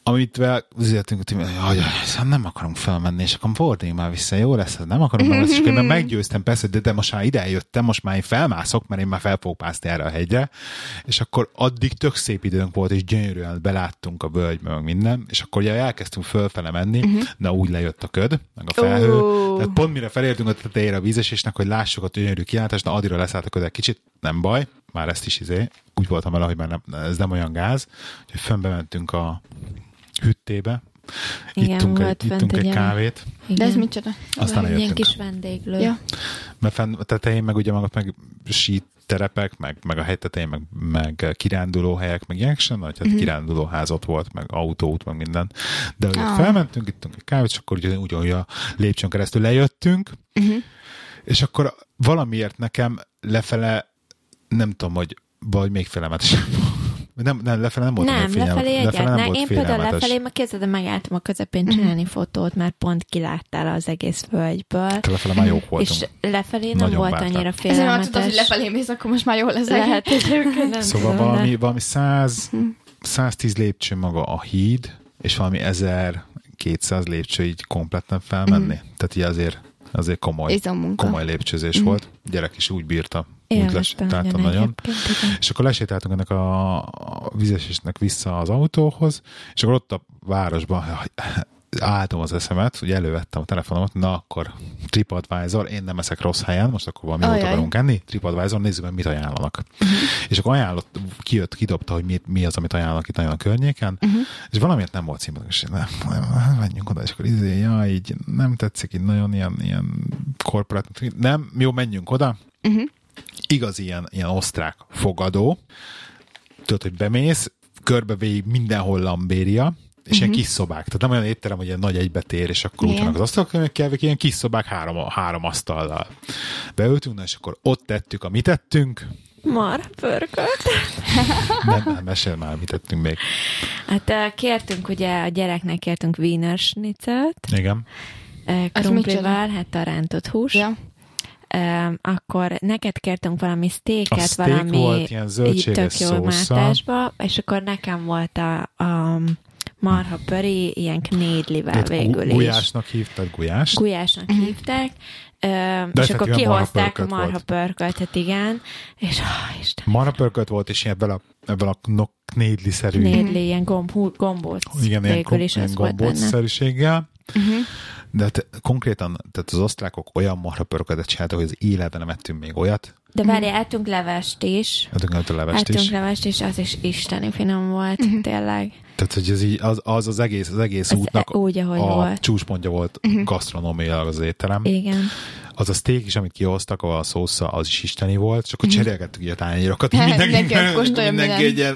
amit üzletünk, hogy nem akarom felmenni, és akkor forduljunk már vissza, jó lesz, nem akarom, és akkor meggyőztem persze, de most már ide jöttem, most már én felmászok, mert én már fel fogok mászni erre a hegyre, és akkor addig tök szép időnk volt, és gyönyörűen beláttunk a völgybe, meg minden, és akkor ugye elkezdtünk fölfele menni, na úgy lejött a köd, meg a felhő, tehát pont mire felértünk a tetejére a vízesésnek, hogy lássuk a gyönyörű kilátást, na addigra leszállt a köd egy kicsit, nem baj, már ezt is úgy voltam vele, hogy már nem, ez nem olyan gáz, hogy fönnbe mentünk a hüttébe, ittunk egy kávét. Igen. De ez mit csinál? Aztán eljöttünk. Ilyen kis vendéglő. Ja. Mert fenn a tetején meg ugye magad meg sít terepek, meg a hegytetején, meg kirándulóhelyek, meg ilyenek sem, nagy kirándulóház ott volt, meg autóút, meg minden. De ugye felmentünk, ittunk egy kávét, és akkor ugyanúgy a lépcsőn keresztül lejöttünk, és akkor valamiért nekem lefele nem tudom, hogy vagy még félelmetesebb. Nem, lefelé nem volt félelmetes. Én például lefelé, meg képzeld, megálltam a közepén csinálni fotót, már pont kiláttál az egész völgyből. Te lefelé már jók voltunk. És lefelé nem nagyon volt várták. Annyira félelmetes. Ezért nem tudod, hogy lefelé mész, akkor most már jól leszek. Lehet, nem szóval valami 110 lépcső maga a híd, és valami 1200 lépcső így kompletten felmenni. Tehát így azért komoly lépcsőzés volt. Gyerek is úgy bírta. Úgy lesétáltam nagyon. És akkor lesétáltunk ennek a vízesésnek vissza az autóhoz, és akkor ott a városban álltam az eszemet, ugye elővettem a telefonomat, na akkor TripAdvisor, én nem eszek rossz helyen, most akkor valami jót akarunk enni, TripAdvisor, nézzük meg, mit ajánlanak. És akkor ajánlott, kidobta, hogy mi az, amit ajánlanak itt nagyon a környéken, és valamiért nem volt címben, és nem menjünk oda, és akkor így nem tetszik, így nagyon ilyen korporatív, nem, jó, menjünk oda, igaz, ilyen osztrák fogadó. Tudod, hogy bemész, körbe végig mindenhol lambéria, és ilyen kis szobák. Tehát nem olyan étterem, hogy ilyen nagy egybetér, és akkor úgy vannak az asztalok, hogy kell, ilyen kis szobák három asztallal. Beültünk, és akkor ott tettük, amit tettünk. Már pörkölt. Nem, mesél már, mit tettünk még. Hát kértünk, ugye a gyereknek kértünk Wiener Schnitzelt. Igen. Krumplival, hát a rántott hús. Ja. Akkor neked kértünk valami sztéket, valami így tök jó mártásba, és akkor nekem volt a marha pöri, ilyen knédlivel végül is. Gulyásnak hívtad, gulyást? Gulyásnak hívták, és akkor kihozták a marha pörköltet, igen, és Istenem. Marha pörkölt volt, és ebből a knédli-szerű. Knédli, ilyen gombóc végül is az volt benne. De konkrétan, tehát az osztrákok olyan marhapörköltet csináltak, hogy az életben nem ettünk még olyat. De várjál, ettünk levest is. Ettünk levest is, az is isteni finom volt, tényleg. Tehát, hogy az egész útnak úgy, ahogy volt. Csúcspontja volt gasztronómiailag az étterem. Igen. Az a steak is, amit kihoztak, a szósza, az is isteni volt, csak akkor cserélgettük így a tányérokat.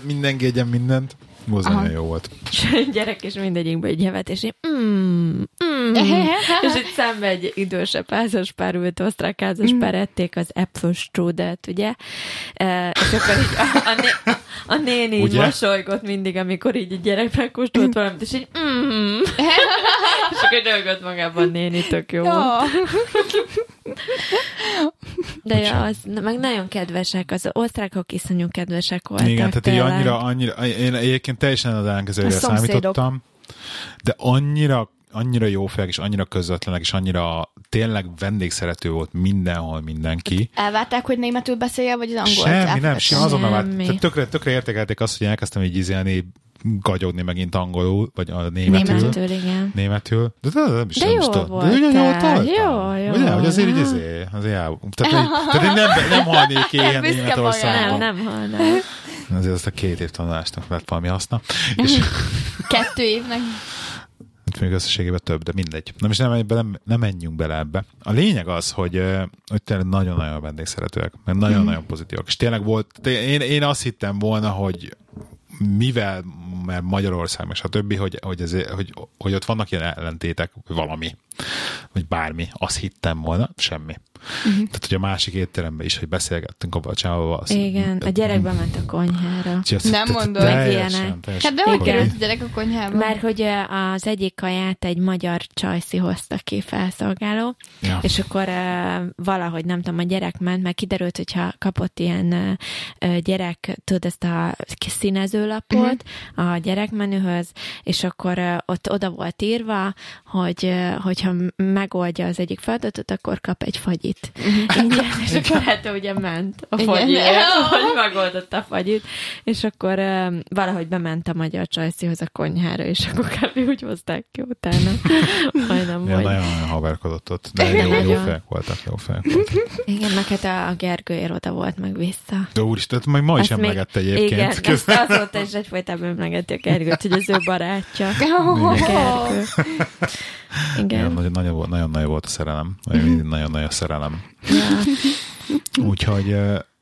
Mindenki egyen mindent. Nagyon jó volt. És a gyerek is mindegyikben egy hevet, és és itt szembe egy idősebb házaspár ült, osztrák házaspár, ették az Äpfelstrudelt, ugye? És akkor így a néni így mosolygott mindig, amikor így a gyerek megkóstolt valamit, és így és akkor rögött magában a néni, tök jó volt. De meg nagyon kedvesek, az osztrákok iszonyú kedvesek voltak. Igen, tehát így annyira én egyébként teljesen az ellenkezőre számítottam, de annyira jó fejek, és annyira közvetlenek, és annyira tényleg vendégszerető volt mindenhol mindenki. Elvárták, hogy németül beszélje, vagy az angol? Semmi, azonnal várt. Tökre értékelték azt, hogy elkezdtem így ízelni, gagyogni megint angolul, vagy a németül. De nem is de jó volt. Jó. Ugye, hogy azért így tehát én nem halnék ilyen Németországban. Nem halnám. Azért azt a 2 év tanulásnak lett valami haszna. 2 évnek. Hát még összességében több, de mindegy. Na, és nem menjünk bele ebbe. A lényeg az, hogy tényleg nagyon-nagyon vendégszeretőek, mert nagyon-nagyon pozitívak. És tényleg volt, én azt hittem volna, hogy mivel mert Magyarország, és a többi, hogy ott vannak ilyen ellentétek, valami. vagy bármi, azt hittem volna, semmi. Uh-huh. Tehát, hogy a másik étteremben is, hogy beszélgettünk a bacsával. Igen, a gyerekbe ment a konyhára. Nem mondom, hogy ilyenek. Hát de hogy került a gyerek a konyhába? Mert hogy az egyik kaját egy magyar csajszi hozta ki felszolgáló, ja. És akkor valahogy, nem tudom, a gyerek ment, mert kiderült, hogyha kapott ilyen gyerek, tudod, ezt a színezőlapot a gyerekmenühöz, és akkor ott oda volt írva, hogy hogyha megoldja az egyik feladatot, akkor kap egy fagyit. Ingyen, és akkor hát ugye ment a fagyért, hogy megoldott a fagyit, és akkor valahogy bement a magyar csajszihoz a konyhára, és akkor kb. Úgy hozták ki utána. Majdnem, ja, hogy... Nagyon-nagyon haverkodott ott, de jó fejek voltak, jó fejek voltak. Igen, meg hát a Gergőért oda volt meg vissza. De úr is, tehát majd ma is emlegett egyébként. Igen, ezt azóta is egyfolytában emlegeti a Gergőt, hogy az ő barátja. Gergő. Igen. Nagyon nagy volt a szerelem. Nagyon nagy a szerelem. Úgyhogy,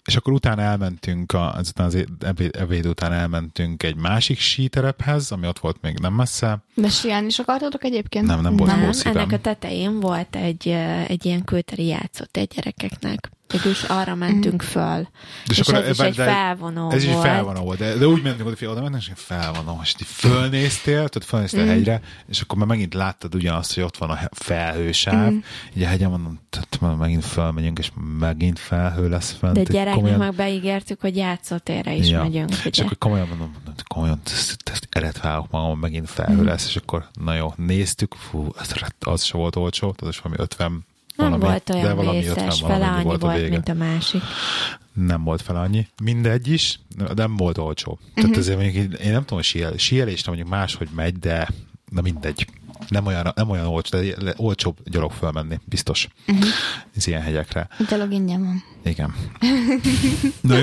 és akkor utána elmentünk, ezután az ebéd után elmentünk egy másik síterephez, ami ott volt még nem messze. Mesélni is akartatok egyébként? Nem volt jó szívem. Ennek a tetején volt egy ilyen külteri játszótér egy gyerekeknek. És arra mentünk föl. És akkor ez is egy felvonó volt. De úgy mentünk oda, és felvonó. És fölnéztél a hegyre, és akkor már megint láttad ugyanazt, hogy ott van a felhősáv. Így a hegyen mondom, tehát megint fölmegyünk, és megint felhő lesz fent. De gyereknek meg beígértük, hogy játszótérre is megyünk. És akkor komolyan mondom, ezt eredválok magam, megint felhő lesz, és akkor na jó, néztük, fú, az se volt olcsó, az is valami 50. Nem valami, volt olyan vészes, fele annyi volt, mint a másik. Nem volt fele annyi. Mindegy is, nem volt olcsó. Tehát azért mondjuk, én nem tudom, hogy síelésre mondjuk máshogy megy, de na mindegy. Nem olyan olcsó, de olcsóbb gyalog fölmenni, biztos. Ez ilyen hegyekre. Gyalog ingyen van. Igen. Na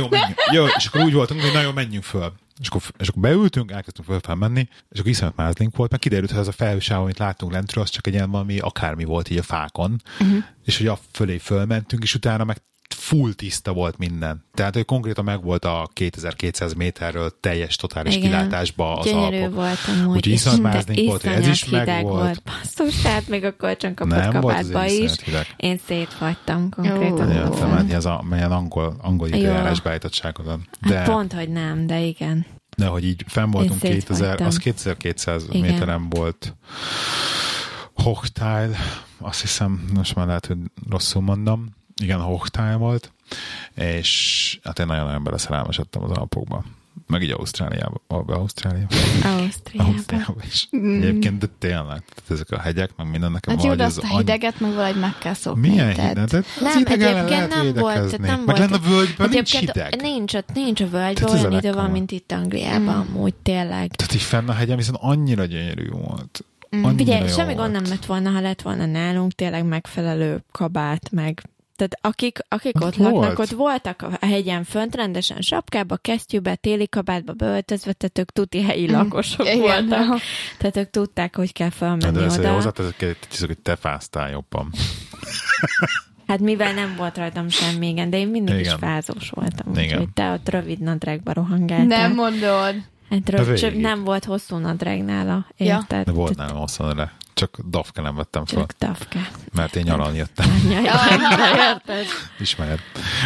jó, és akkor úgy voltunk, hogy nagyon menjünk föl. És akkor beültünk, elkezdtünk fölmenni, és akkor iszonyat mázlink volt, meg kiderült, hogy az a felhősáv, amit láttunk lentről, az csak egy ilyen valami akármi volt így a fákon, és hogy a fölé fölmentünk, és utána meg full tiszta volt minden. Tehát, hogy konkrétan megvolt a 2200 méterről teljes, totális kilátásba az Alpok. Gyönyörű volt amúgy. Úgyhogy iszonyat volt, ez is megvolt. Basszus, tehát még a kölcsön kapott kabátba is. Én szétfagytam konkrétan. Jöttem, ez a milyen angol időjárás beállítottságon. Hát pont, hogy nem, de igen. De, hogy így fenn voltunk 2200 méteren volt Hochtail, azt hiszem, most már lehet, hogy rosszul mondom. Igen, Hochtail volt, és hát én nagyon-nagyon beleszerelmesedtem az Alpokba. Meg így Ausztráliában is. Egyébként, de tényleg, ezek a hegyek, meg minden nekem valahogy... Hát jó, de azt a hideget meg valahogy meg kell szokni. Milyen hideget? Nem, egyébként nem volt. Meg lenne a völgyben, nincs hideg. Nincs a völgyben, olyan idő van, mint itt Angliában, amúgy tényleg. Tehát így fenn a hegyem, hiszen annyira gyönyörű volt. Figyelj, semmi gond nem lett volna, ha lett volna nálunk tényleg megfelelő kabát, meg... Tehát akik ott laknak, ott voltak a hegyen fönt, rendesen sapkába, kesztyűbe, téli kabátba beöltözve, tehát ők tuti helyi lakosok voltak. No. Tehát ők tudták, hogy kell felmenni oda. De hozzáteszek, hogy te fáztál jobban. Hát mivel nem volt rajtam semmi, igen, de én mindig is fázós voltam. Úgyhogy te ott rövid nadrágba rohangáltál. Nem mondod. Hát nem volt hosszú nadrág nála. Érted? Ja. Volt nálam hosszú nadrág. Csak dafke nem vettem fel. Mert én nyalon jöttem. Ismered.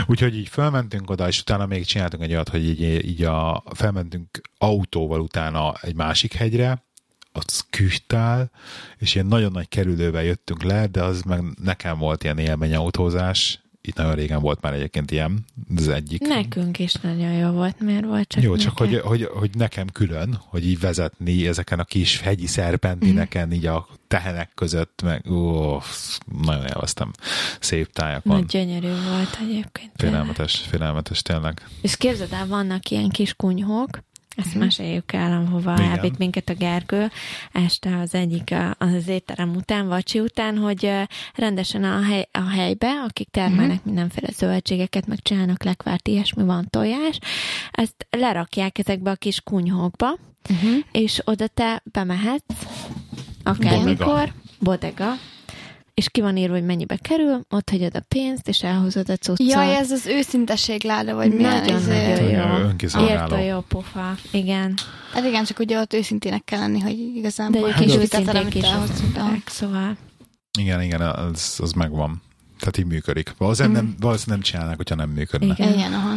Úgyhogy így felmentünk oda, és utána még csináltunk egy olyat, hogy így felmentünk autóval utána egy másik hegyre, az Kühtál, és ilyen nagyon nagy kerülővel jöttünk le, de az meg nekem volt ilyen élményautózás. Itt nagyon régen volt már egyébként ilyen, az egyik. Nekünk is nagyon jó volt, mert volt csak jó, nekem. Csak hogy nekem külön, hogy így vezetni ezeken a kis hegyi szerpentineken, így a tehenek között, meg nagyon élveztem szép tájakon. Nagy gyönyörű volt egyébként. Félelmetes tényleg. És képzeld el, vannak ilyen kis kunyhók, ezt meséljük el, hova elvitt minket a Gergő este az egyik az étterem után, vacsi után, hogy rendesen a helybe, akik termelnek mindenféle zöldségeket, meg csinálnak lekvárt, ilyesmi van, tojás, ezt lerakják ezekbe a kis kunyhókba, és oda te bemehetsz, akármikor, bodega, és ki van írva, hogy mennyibe kerül, ott hagyod a pénzt, és elhozod a cuccot. Jaj, ez az őszinteség láda, vagy mi? Nagyon jó. Ért a jó pofa. Igen. Hát igen, csak ugye ott őszintének kell lenni, hogy igazából... De ők is őszinték is. Szóval... Igen, az megvan. Tehát így működik. Valószínűleg nem csinálnák, hogyha nem működne. Igen, aha.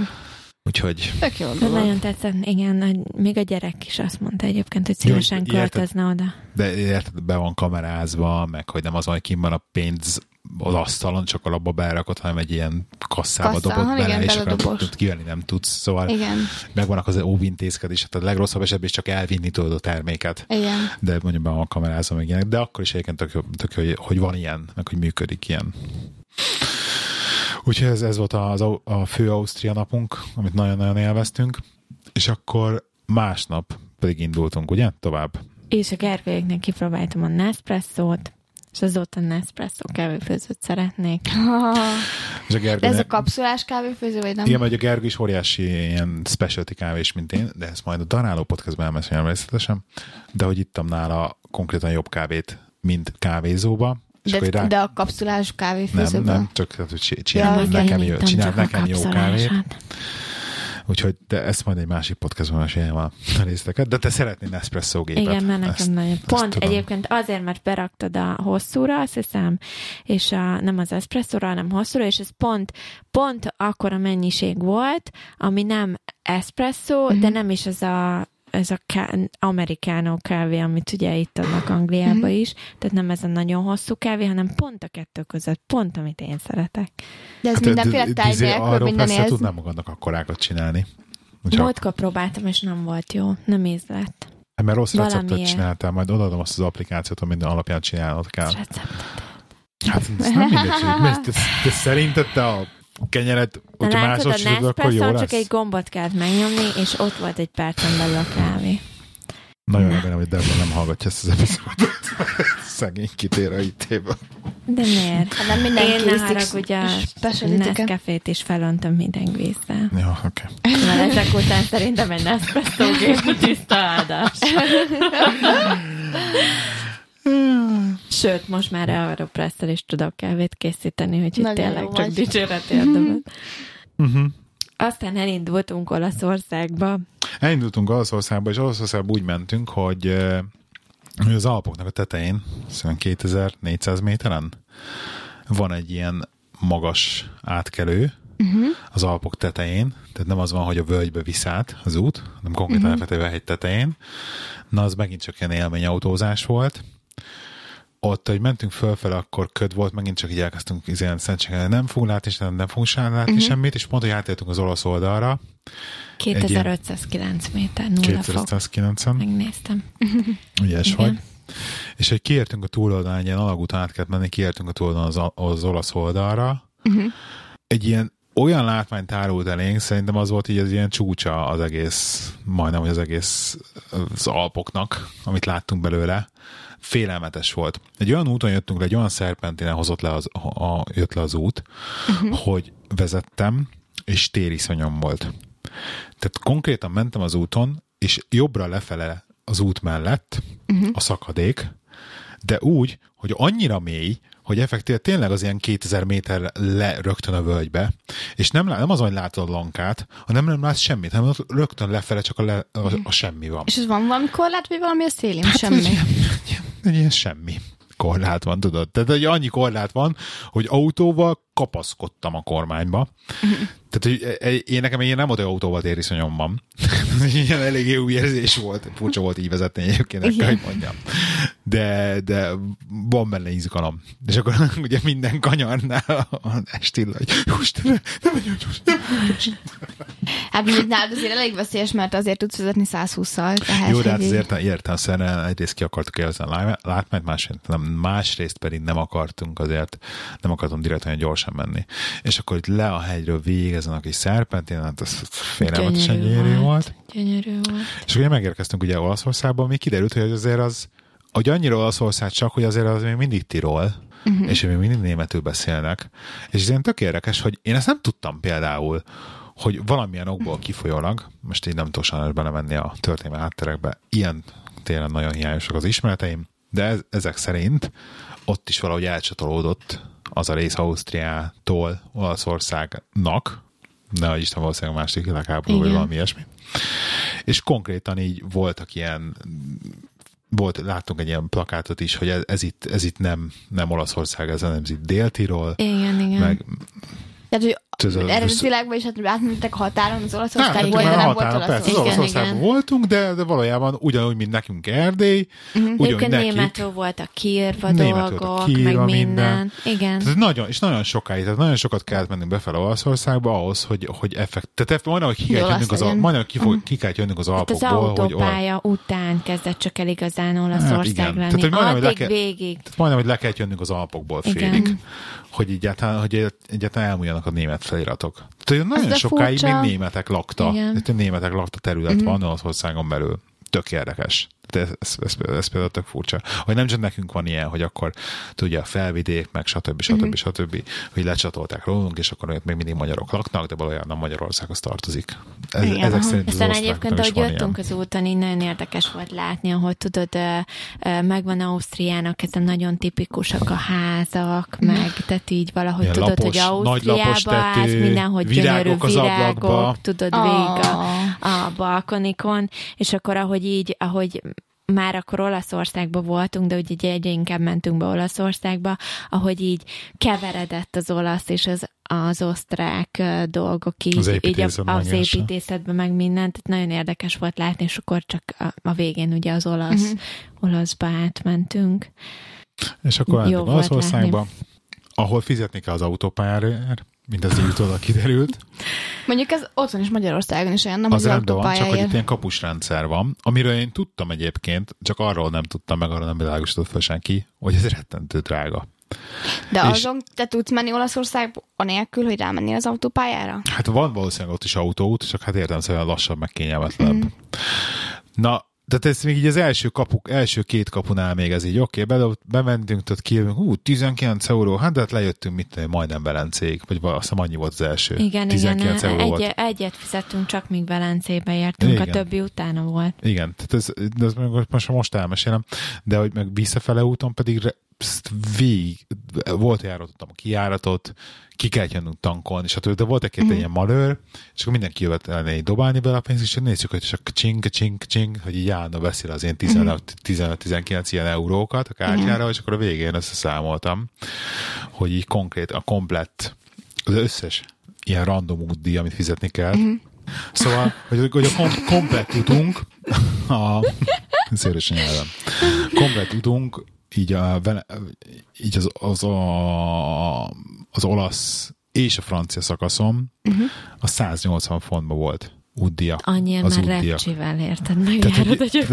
Úgyhogy... Tök jó dolog. Nagyon tetszett, igen, még a gyerek is azt mondta egyébként, hogy szívesen költözne oda. De érted, be van kamerázva, meg hogy nem az, hogy kint van a pénz az asztalon, csak a labba berakott, hanem egy ilyen kasszába dobott bele, és akkor kivenni nem tudsz. Szóval igen. Megvannak az óvintézkedések, tehát a legrosszabb esetben is csak elvinni tudod a terméket. Igen. De mondjuk be van kamerázva, meg ilyenek. De akkor is egyébként tök jó, hogy van ilyen, meg hogy működik ilyen. Úgyhogy ez volt a fő Ausztria napunk, amit nagyon-nagyon élveztünk, és akkor másnap pedig indultunk, ugye? Tovább. És a Gergőjéknek kipróbáltam a Nespresso-t, és azóta Nespresso kávéfőzőt szeretnék. És a Gergő... De ez a kapszulás kávéfőző, vagy nem? Igen, mert a Gergő is óriási ilyen specialty kávés, mint én, de ezt majd a Daráló podcastban elmesélem részletesen, de hogy ittam nála konkrétan jobb kávét, mint kávézóba. De a kapszulás kávéfőzőből? Nem, csak csináld nekem jó kávét. Úgyhogy ezt majd egy másik podcastban meséljem a részteket. De te szeretnéd Nespresso gépet. Igen, mert nekem nagyon. Pont egyébként azért, mert beraktad a hosszúra, azt hiszem, és nem az espresszóra, hanem hosszúra, és ez pont akkora mennyiség volt, ami nem espresszó, de nem is az a ez a amerikánó kávé, amit ugye itt adnak Angliába is, tehát nem ez a nagyon hosszú kávé, hanem pont a kettő között, pont amit én szeretek. De ez mindenféle táj nélkül, minden ez. Arról tudnám magadnak akkorákat csinálni. Múltkor próbáltam, és nem volt jó, nem ízlett. Mert rossz receptet csináltál, majd odaadom azt az applikációt, amit alapján csinálnod kell. Hát ez nem mindegy, de szerinted te a kenyeret, hogyha másodszorod, akkor jó lesz. Csak egy gombot kellett megnyomni, és ott volt egy percen belül a kávé. Nagyon remélem, hogy Debra nem hallgatja ezt az epizódot. Szegény kitér a IT-ből. De miért? Hát nem mindenki iszik. Én a Nescafét is felöntöm minden vízzel. Jó, oké. Mert ezek után szerintem egy Nespresso-gép tiszta áldás. Sőt, most már Aeropresszel is tudok kávét készíteni, hogy tényleg csak dicséret érdemel. Aztán elindultunk Olaszországba. és Olaszországba úgy mentünk, hogy az Alpoknak a tetején, szóval 2400 méteren van egy ilyen magas átkelő az Alpok tetején, tehát nem az van, hogy a völgybe visz át az út, hanem konkrétan elfetően a hegy tetején. Na, az megint csak ilyen élményautózás volt. Ott, hogy mentünk fölfele, akkor köd volt, megint csak így elkezdtünk ilyen szentségen, nem fogunk látni, nem fogunk sem látni semmit, és pont, hogy átértünk az olasz oldalra. 2509 méter, 0 fok. 2590. Megnéztem. Ügyes vagy. És hogy kiértünk a túloldalán, egy ilyen alagúton át kellett menni, kiértünk a túloldalán az olasz oldalra. Egy ilyen olyan látvány tárult elénk, szerintem az volt így az ilyen csúcsa az egész, majdnem, hogy az egész az Alpoknak, amit láttunk belőle. Félelmetes volt. Egy olyan úton jöttünk le, egy olyan szerpentinen jött le az út, hogy vezettem, és tériszonyom volt. Tehát konkrétan mentem az úton, és jobbra lefele az út mellett a szakadék, de úgy, hogy annyira mély, hogy effektíve tényleg az ilyen 2000 méter le rögtön a völgybe, és nem az, hogy látod a lankát, hanem nem látsz semmit, hanem rögtön lefele csak a semmi van. És ez van valami korlát, vagy valami a szélén? Hát semmi. Egy ilyen semmi korlát van, tudod. Tehát egy annyi korlát van, hogy autóval kapaszkodtam a kormányba. Tehát, hogy én nekem ilyen nem volt, hogy autóval tériszonyom van. Ilyen eléggé új érzés volt. Furcsa volt így vezetni egyébként, hogy mondjam. De van benne izgalom. És akkor ugye minden kanyarnál az Estilla, hogy nem vagyok. Hát mindig nálad azért elég veszélyes, mert azért tudsz vezetni 120-szal. Jó, de hát azért értelmszerűen egyrészt ki akartuk élvezni a látmányt, másrészt pedig nem akartunk azért, nem akartam direkt olyan gyorsan menni. És akkor itt le a hegyről végig ezen a kis szerpentinen, hát ez félelmetesen gyönyörű volt. És ugye megérkeztünk ugye Olaszországba, ami kiderült, hogy azért az hogy annyira Olaszország csak, hogy azért az még mindig Tirol, és még mindig németül beszélnek. És ez tök érdekes, hogy én ezt nem tudtam például, hogy valamilyen okból kifolyólag, most így nem tudok sajnos belemenni a történelmi hátterekbe, ilyen téren nagyon hiányosak az ismereteim, de ezek szerint ott is valahogy elcsatolódott az a rész Ausztriától Olaszországnak, nehogy Isten valószínűleg a második világháború, vagy valami ilyesmi. És konkrétan így voltak ilyen láttunk egy ilyen plakátot is, hogy ez itt nem Olaszország, ez nem Dél-Tirol. Igen. Tehát, hogy eredetilegben is átmentek a határon az Olaszországban, de nem volt Olaszország. Az Olaszországban voltunk, de valójában ugyanúgy, mint nekünk Erdély, ugyanúgy nekik. Németül volt a kiírva dolgok, meg minden. Igen. És nagyon sokáig, tehát nagyon sokat kellett mennünk befele Olaszországba ahhoz, hogy tehát majdnem, hogy ki kellett jönnünk az Alpokból. Hát az autópálya után kezdett csak el igazán Olaszország lenni. Addig végig. Majdnem, hogy le kellett jönnünk az Alpokból félig, hogy egyáltalán elmúljanak a német feliratok. Tehát nagyon sokáig még németek lakta. Németek lakta terület van az országon belül. Tök érdekes. Ez például tök furcsa. Hogy nem csak nekünk van ilyen, hogy akkor tudja a felvidék, meg stb. Hogy lecsatolták rólunk, és akkor még mindig magyarok laknak, de valójában Magyarországhoz tartozik. Ezek szerint az osztráknak egyébként, ahogy jöttünk az úton, így nagyon érdekes volt látni, ahogy tudod, megvan Ausztriának ez a nagyon tipikusak a házak, meg tehát így valahogy ilyen tudod, lapos, hogy Ausztriába állsz, mindenhogy gyönyörű virágok, tudod, végig a balkonikon, és akkor ahogy már akkor Olaszországban voltunk, de ugye egyre inkább mentünk be Olaszországba, ahogy így keveredett az olasz és az osztrák dolgok így az építészetben, meg mindent. Nagyon érdekes volt látni, és akkor csak a végén ugye az olaszba átmentünk. És akkor mentünk Olaszországba, ahol fizetni kell az autópályáért, mindez így oda kiderült. Mondjuk ez otthon is Magyarországon is olyan, nem az autópályáért. Csak hogy itt ilyen kapusrendszer van, amiről én tudtam egyébként, csak arról nem tudtam meg, arról nem világosított fel senki, hogy ez rettentő drága. De azon te tudsz menni Olaszországba anélkül, hogy rámennél az autópályára? Hát van valószínűleg ott is autóút, csak hát értelemszerűen lassabb, meg kényelmetlenebb. Na, tehát ez még így az első két kapunál még ez így oké, bementünk, tehát kijövünk, 19 euró, hát de hát lejöttünk majdnem Velencéig, vagy azt hiszem annyi volt az első. Igen, 19 euró volt. Egyet fizettünk, csak míg Velencébe értünk, igen. A többi utána volt. Igen, tehát ez most elmesélem, de hogy meg visszafele úton pedig végig volt járatottam a kijáratot, ki kellett jönnünk tankolni, és de volt egy-két ilyen malőr, és akkor mindenki jövett elnél dobálni bele a pénzt, és nézzük, hogy csak csing, hogy így állna beszél az én 15-19 ilyen eurókat a kártyára, és akkor a végén összeszámoltam, hogy így konkrét, a komplett, az összes ilyen random útdíj, amit fizetni kell. Szóval, hogy a komplett utunk, szélesen nyelven, komplett utunk, így az olasz és a francia szakaszom a 180 fontba volt útdíja. Annyian már repcsivel érted megjárod, hogy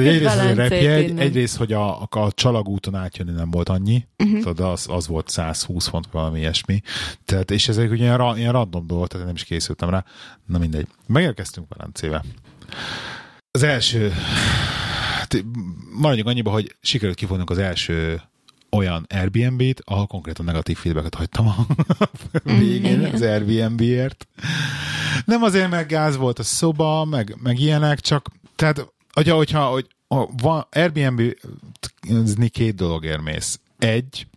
egyrészt, hogy a csalagúton átjönni nem volt annyi, tehát az volt 120 font valami ilyesmi. Tehát, és ezek ugye ilyen random dolog, tehát nem is készültem rá. Na mindegy. Megérkeztünk Velencébe. Az első... Maradjunk annyiba, hogy sikerült kifognunk az első olyan Airbnb-t, ahol konkrétan negatív feedbacket hagytam a végén az Airbnb-ért. Nem azért, mert gáz volt a szoba, meg ilyenek, csak tehát, hogyha Airbnb-zni két dolog érmész. Egy,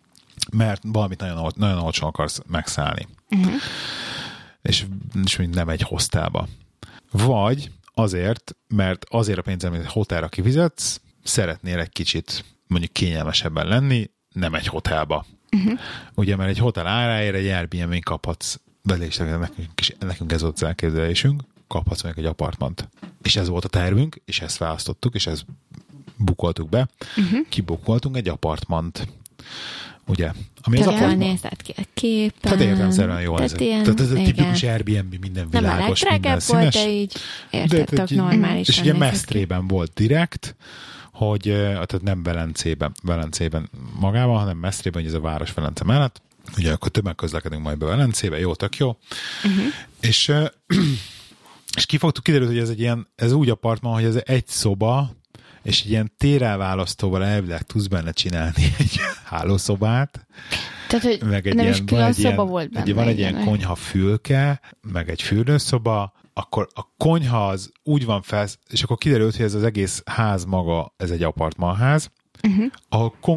mert valamit nagyon, nagyon olcsón akarsz megszállni. És még nem egy hostelba. Vagy azért, mert azért a pénzem, hogy egy hotelra kifizetsz, szeretnél egy kicsit mondjuk kényelmesebben lenni, nem egy hotelba. Ugye, mert egy hotel áráért egy Airbnb-n kaphatsz, nekünk ez volt az elképzelésünk, kaphatsz meg egy apartmant. És ez volt a tervünk, és ezt választottuk, és ezt bukoltuk be. Kibukoltunk egy apartmant. Ugye? Ami az jól nézett ki a képen. Tehát értelemszerűen jól nézett. Tehát ez a tipikus Airbnb, minden világos, minden színes. Nem a legdrágább volt, de így értettek normálisan. És ugye Mestrében volt direkt, hogy tehát nem Velencében magában, hanem Mestrében, hogy ez a város Velence mellett. Ugye akkor többen közlekedünk majd be Velencébe, jó, tök jó. És kiderült, hogy ez egy ilyen, ez úgy apartman, hogy ez egy szoba, és egy ilyen térelválasztóval elvileg tudsz benne csinálni egy hálószobát. Tehát, hogy meg egy nem ilyen, is külön szoba volt benne. Van egy ilyen konyha fülke, meg egy fürdőszoba, akkor a konyha az úgy van fel, és akkor kiderült, hogy ez az egész ház maga, ez egy apartmanház,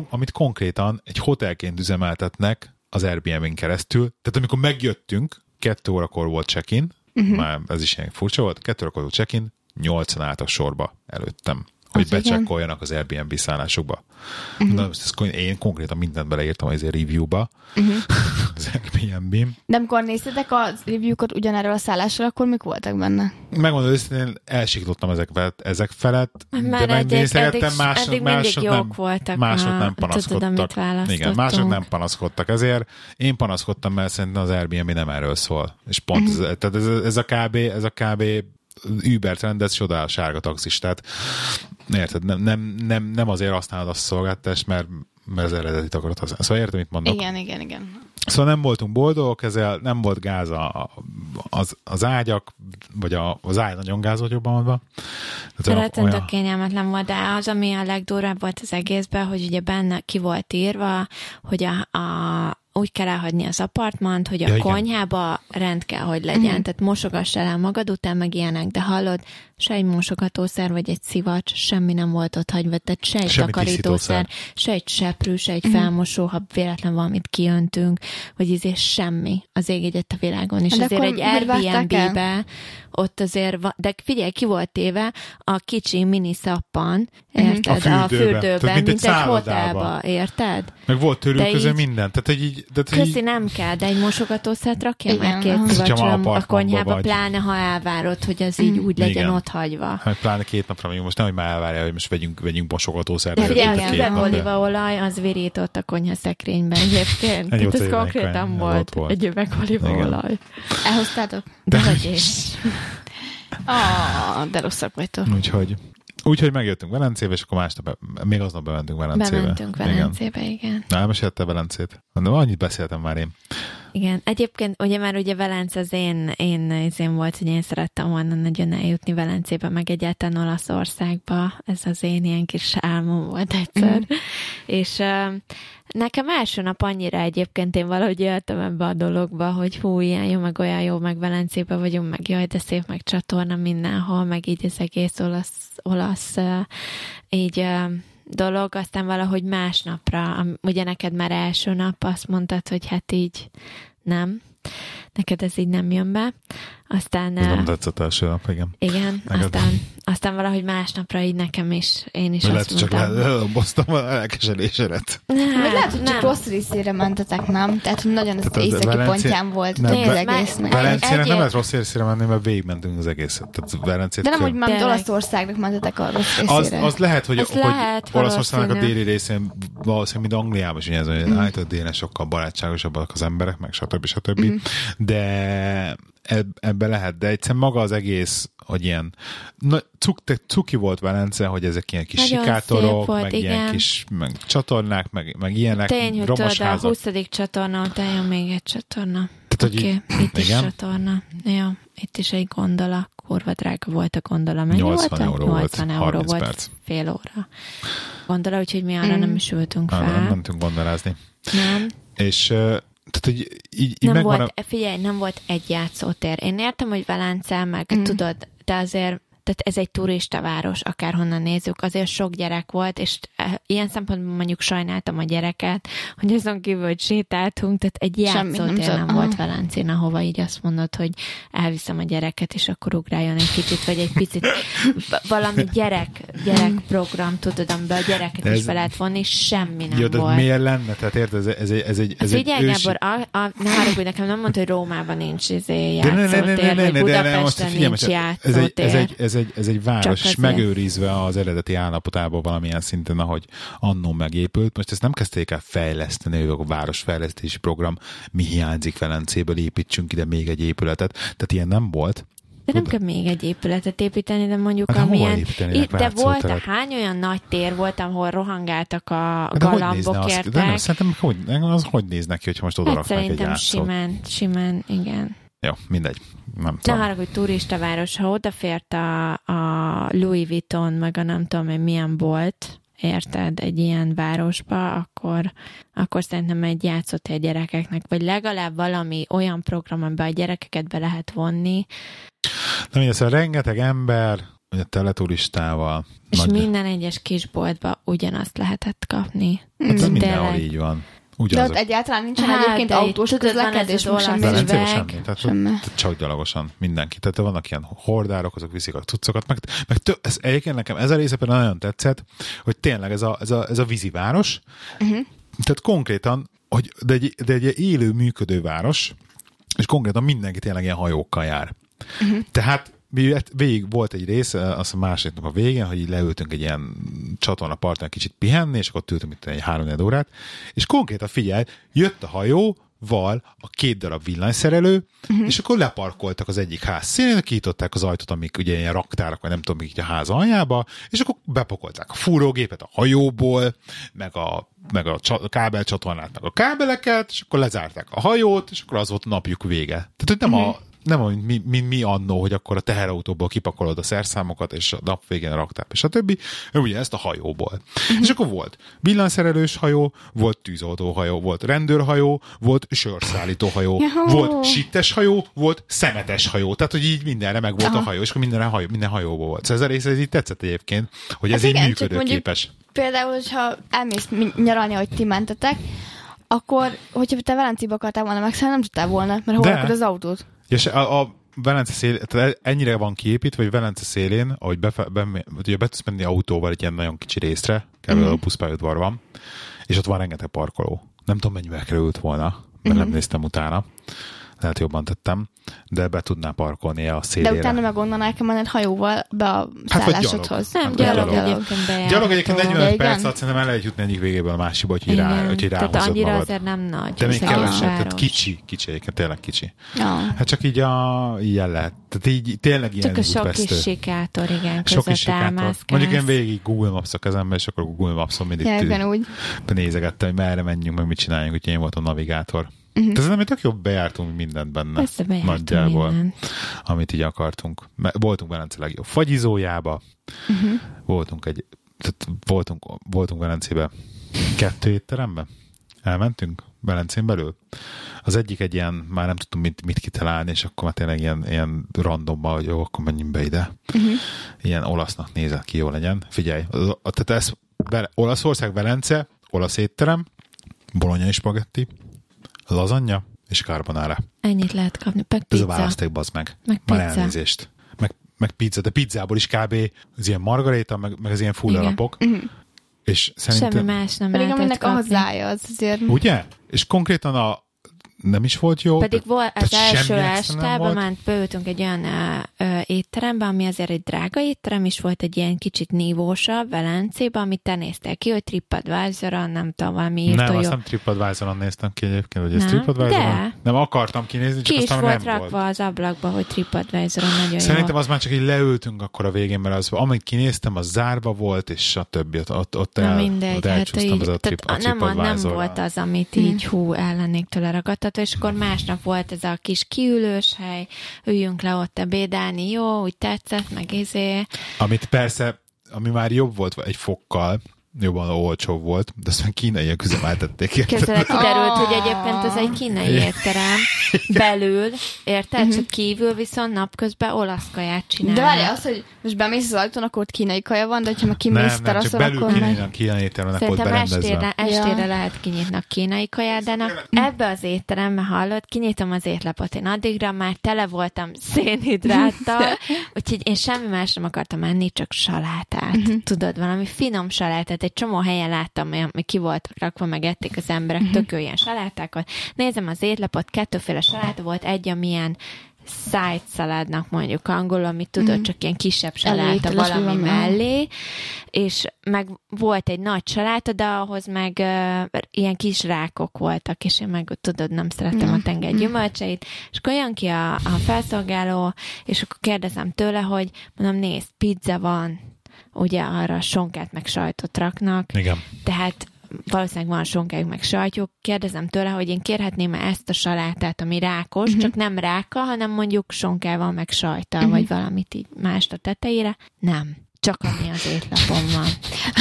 amit konkrétan egy hotelként üzemeltetnek az Airbnb-n keresztül. Tehát amikor megjöttünk, 2 órakor volt check-in, már ez is ilyen furcsa volt, 2 órakor volt check-in, 8-an álltak sorba előttem. hogy becsekkoljanak az Airbnb szállásokba. Uh-huh. Na, én konkrétan mindent beleírtam az review-ba, uh-huh. az Airbnb-n. De amikor néztétek a review-kat ugyanerről a szállásról, akkor mik voltak benne? Megmondom, én elsiklottam ezek felett, de megnézhetettem, mások nem panaszkodtak. Igen, mások nem panaszkodtak. Ezért én panaszkodtam, mert szerintem az Airbnb nem erről szól. És pont uh-huh. Tehát ez a kb. Uber rendez, és oda a sárga taxis. Tehát érted, nem azért használod a szolgáltást, mert az eredetit akarod használni. Szóval értem, mit mondok. Igen. Szóval nem voltunk boldogok, ezzel nem volt gáz az ágyak, vagy az ágy nagyon gáz volt, jobban mondva. Rettentő kényelmetlen volt, de az, ami a legdurvább volt az egészben, hogy ugye benne ki volt írva, hogy úgy kell elhagyni az apartmant, hogy a konyhába rend kell, hogy legyen. Uh-huh. Tehát mosogass el magad után, meg ilyenek, de hallod, se egy mosogatószer, vagy egy szivacs, semmi nem volt ott hagyva, tehát se egy takarítószer, se egy seprű, se egy felmosó, ha véletlen valamit kiöntünk, vagy izé semmi az ég egyet a világon. És de azért egy Airbnb-be ott azért, de figyelj, ki volt téve a kicsi mini szappan, érted? A fürdőben, tehát mint egy hotelba, érted? Meg volt törülköző minden, tehát így... Köszi, nem kell, de egy mosogatószert rakja már két szivacsra a konyhába, pláne ha elvárod, hogy az így úgy legyen ott hagyva. Hát pláne két napra még most nem, hogy már elvárja, hogy most vegyünk mosogatószert. De figyelj, az olívaolaj, az virított a konyha szekrényben egyébként. Tehát ez konkrétan volt egy üveg olívaolaj. Elhoztátok? De rosszak vagytok. Úgyhogy megjöttünk Velencébe, és akkor másnap, még aznap bementünk Velencébe. Igen. Na, elmesélte Velencét. Mondom, annyit beszéltem már én. Igen. Egyébként ugye már Velence az én volt, hogy én szerettem volna nagyon eljutni Velencébe, meg egyáltalán Olaszországba. Ez az én ilyen kis álmom volt egyszer. Mm. És... nekem első nap annyira egyébként én valahogy jöttem ebbe a dologba, hogy hú, ilyen jó, meg olyan jó, meg Velencébe vagyunk, meg jaj, de szép, meg csatorna mindenhol, meg így az egész olasz így dolog. Aztán valahogy másnapra, ugye neked már első nap azt mondtad, hogy hát így nem, neked ez így nem jön be. Aztán... ez nem tetszett első nap, igen. Igen, aztán valahogy másnapra így nekem is, én is azt mondtam. Lehet, csak elboztam a elkeserésedet. Lehet, hogy csak rossz részére mentetek, nem? Tehát nagyon az északi pontján volt. Velencének nem lehet rossz részére menni, mert végigmentünk az egészet. De nem úgy, mert Olaszországnak mentetek a rossz részére. Az lehet, hogy Olaszországnak a déli részén valószínűleg, mint Angliában is, hogy állított délen sokkal barátságosabbak az emberek, meg stb. De... ebbe lehet, de egyszerűen maga az egész, hogy ilyen cuki volt Velence, hogy ezek ilyen kis nagyon sikátorok, volt, meg igen. Ilyen kis meg csatornák, meg ilyenek, romos házak. Tény, hogy a 20. csatorna, utána még egy csatorna. Tehát, okay. Itt is csatorna. Jó, itt is egy gondola. Kurva drága volt a gondola. Mennyi 80 euró volt, fél óra. Gondola, úgyhogy mi arra nem is ültünk fel. Nem mentünk gondolázni. Nem. És... tehát, hogy így nem volt, figyelj, nem volt egy játszótér. Én értem, hogy Velence, meg tudod, de azért, tehát ez egy turista város, akárhonnan nézzük, azért sok gyerek volt, és ilyen szempontból mondjuk sajnáltam a gyereket, hogy azon kívül, hogy sétáltunk, tehát egy játszótér nem volt Velencén, ahova így azt mondod, hogy elviszem a gyereket, és akkor ugráljon egy kicsit, vagy egy picit valami gyerek program, tudod, amiben a gyereket is be lehet vonni, semmi nem volt. Jó, de miért lenne? Tehát érted, ez egy figyelj, Gábor, ne haragudj, nekem nem mondta, hogy Rómában nincs játszótér, vagy Budapesten nincs játszótér. Ez egy város, és megőrizve az eredeti állapotából valamilyen szinten, ahogy annó megépült. Most ezt nem kezdték el fejleszteni, a városfejlesztési program, mi hiányzik Velencéből, építsünk ide még egy épületet. Tehát ilyen nem volt. De nem kell még egy épületet építeni, de mondjuk amilyen... De volt, hány olyan nagy tér volt, ahol rohangáltak a galambok, értek? De nem, szerintem hogy néznek ki, hogyha most oda raknak egy játszót? Simán, igen. Jó, mindegy. Ne haragudj, turistaváros, ha odafért a Louis Vuitton, meg a nem tudom én milyen bolt, érted, egy ilyen városba, akkor szerintem egy játszótér gyerekeknek, vagy legalább valami olyan program, amiben a gyerekeket be lehet vonni. Na mindjárt, szóval rengeteg ember, ugye teleturistával. És minden egyes kisboltba ugyanazt lehetett kapni. Hát ez mindenhol így van. Ugyanaz. De ott egyáltalán nincsen egyébként autós közlekedés most semmi. Csak gyalogosan mindenki. Tehát vannak ilyen hordárok, azok viszik a cuccokat. Meg ez, egyébként nekem ez a része például nagyon tetszett, hogy tényleg ez a víziváros. Uh-huh. Tehát konkrétan, de egy élő, működő város, és konkrétan mindenki tényleg ilyen hajókkal jár. Uh-huh. Tehát végig volt egy rész, azt a második nap a végén, hogy így leültünk egy ilyen csatorna parton kicsit pihenni, és akkor töltöttünk itt egy 3-4 órát, és konkrétan figyelj, jött a hajóval a 2 darab villanyszerelő, uh-huh. és akkor leparkoltak az egyik ház színén, kinyitották az ajtót, amik ugye ilyen raktárak, vagy nem tudom, mik így a ház aljába, és akkor bepakolták a fúrógépet a hajóból, meg a kábelcsatornát, meg a kábeleket, és akkor lezárták a hajót, és akkor az volt napjuk vége. Tehát, hogy nem uh-huh. Nem, mi annó, hogy akkor a teherautóból kipakolod a szerszámokat, és a nap végén raktál, és a többi, ugye ezt a hajóból. Mm-hmm. És akkor volt villanyszerelős hajó, volt tűzoltóhajó, volt rendőrhajó, volt sörszállítóhajó, volt sittes hajó, volt szemetes hajó. Tehát, hogy így mindenre meg volt a hajó, és akkor minden hajóból volt. Szóval ez a rész, ez így tetszett egyébként, hogy ez így működőképes. Például, ha elmész nyaralni, hogy ti mentetek, akkor, hogyha te Velencébe akartál volna megszállni, nem tudtál volna, mert hol rakod az autót? És a Velence szél, tehát ennyire van kiépítve, hogy Velence szélén, ahogy be tudsz menni autóval egy ilyen nagyon kicsi részre, kb. A buszpályaudvar van, és ott van rengeteg parkoló. Nem tudom, mennyivel került volna, mert nem néztem utána. Lehet jobban tettem, de be tudná parkolni a szélére. De utána meg onnan el kell menned hajóval be a szállásodhoz. Gyalog egyébként 45 perc, azt szerintem el lehet jutni egyik végéből a másikba, hogy ráhozod magad. Tehát annyira azért nem nagy. De még kevesebb, tehát kicsi egyébként, tényleg kicsi. Hát csak így ilyen lehet. Tehát így tényleg ilyen útvesztő. Csak a sok kis sikátor, igen, között támaszkálsz. Mondjuk én végig Google Maps-a kezembe, és akkor Google Maps-on mindig nézegettem, hogy merre menjünk, meg mit csináljunk, úgyhogy én voltam navigátor. Uh-huh. Tehát nem tök jobb bejártunk mindent benne. Persze, bejártunk nagyjából, amit így akartunk. Voltunk Velence legjobb fagyizójába, voltunk Velencébe 2 étterembe. Elmentünk Velencén belül. Az egyik egy ilyen, már nem tudtam mit kitalálni, és akkor már tényleg ilyen randomban, hogy jó, akkor menjünk be ide. Uh-huh. Ilyen olasznak nézett ki, jó legyen. Figyelj, tehát ez Olaszország, Velence, olasz étterem, bolonyai spagetti, lazanya és carbonara. Ennyit lehet kapni. Meg pizza. Ez a választék, bazd meg. Meg pizza. Már elnézést. Meg pizza, de pizzából is kb. Az ilyen margaréta, meg az ilyen fullalapok. És szerintem... Semmi más nem lehetett kapni. Pedig aminek hozzája az azért. Ugye? És konkrétan nem is volt jó. Pedig az első estában már beültünk egy olyan étterembe, ami azért egy drága étterem, és volt egy ilyen kicsit nívósabb Velencébe, amit te néztél ki, hogy TripAdvisor-on, nem tudom, valami írtó jó. Nem, azt nem TripAdvisor-on néztem ki egyébként, hogy ez TripAdvisor-on. Nem akartam kinézni, csak aztán nem volt. Ki is volt rakva az ablakba, hogy TripAdvisor-on nagyon jó. Szerintem az már csak így leültünk akkor a végén, mert az, amit kinéztem, az zárva volt, és a többi. Ott elcsúsztam az a TripAdvisor-on. Nem volt az, amit így hú ellennék tőle ragadtat. És akkor másnap volt ez a kis kiülős hely, üljünk le ott ebédelni, jó, úgy tetszett, meg Amit persze, ami már jobb volt egy fokkal, jobban olcsóbb volt, de aztán kínaiak üzemeltették. Közben kiderült, hogy egyébként ez egy kínai étterem belül, érted? Csak kívül viszont napközben olasz kaját csinálnak. De várjál, az, hogy most bemész az ajtón, akkor ott kínai kaja van, de ha meg kimész teraszon, akkor belül kínai étteremnek volt berendezve. Szerintem estére lehet kinyitni a kínai kaját, de ebbe az étterembe hallott, kinyitom az étlapot. Én addigra már tele voltam szénhidráttal, úgyhogy én semmi más nem akartam enni, csak salátát. Tudod, valami finom salátát. Egy csomó helyen láttam, amik ki voltak rakva, meg ették az emberek, tök jó ilyen salátákat. Nézem az étlapot, 2 féle saláta volt, egy amilyen side saládnak mondjuk angolul, amit tudod, csak ilyen kisebb saláta valami mellé, és meg volt egy nagy saláta, de ahhoz meg ilyen kis rákok voltak, és én meg tudod, nem szeretem a tenger gyümölcseit, és akkor jön ki a felszolgáló, és akkor kérdezem tőle, hogy mondom, nézd, pizza van, ugye arra sonkát meg sajtot raknak. Igen. Tehát valószínűleg van sonkájuk meg sajtjuk. Kérdezem tőle, hogy én kérhetném-e ezt a salátát, ami rákos, csak nem ráka, hanem mondjuk sonkával meg sajttal, vagy valamit így mást a tetejére. Nem. Csak ami az étlapon van.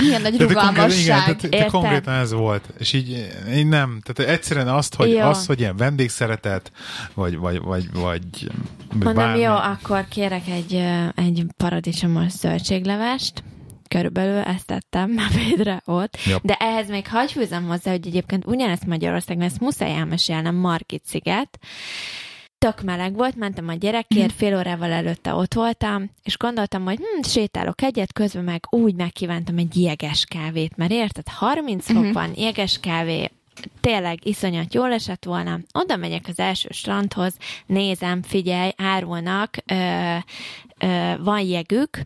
Milyen nagy rugalmasság. De konkrétan ez volt. És így én nem. Tehát egyszerűen hogy ilyen vendégszeretet, vagy mondom, bármi. Jó, akkor kérek egy paradicsomos zöldséglevest. Körülbelül ezt tettem Mepédre ott. Yep. De ehhez még hagyj fűzem hozzá, hogy egyébként ugyanezt Magyarországon, ezt muszáj elmesélnem, Margit-sziget. Tök meleg volt, mentem a gyerekért, fél órával előtte ott voltam, és gondoltam, hogy sétálok egyet, közben meg úgy megkívántam egy jeges kávét, mert érted, 30 fok van, jeges kávé, tényleg iszonyat jól esett volna. Oda megyek az első strandhoz, nézem, figyelj, árulnak, van jegük,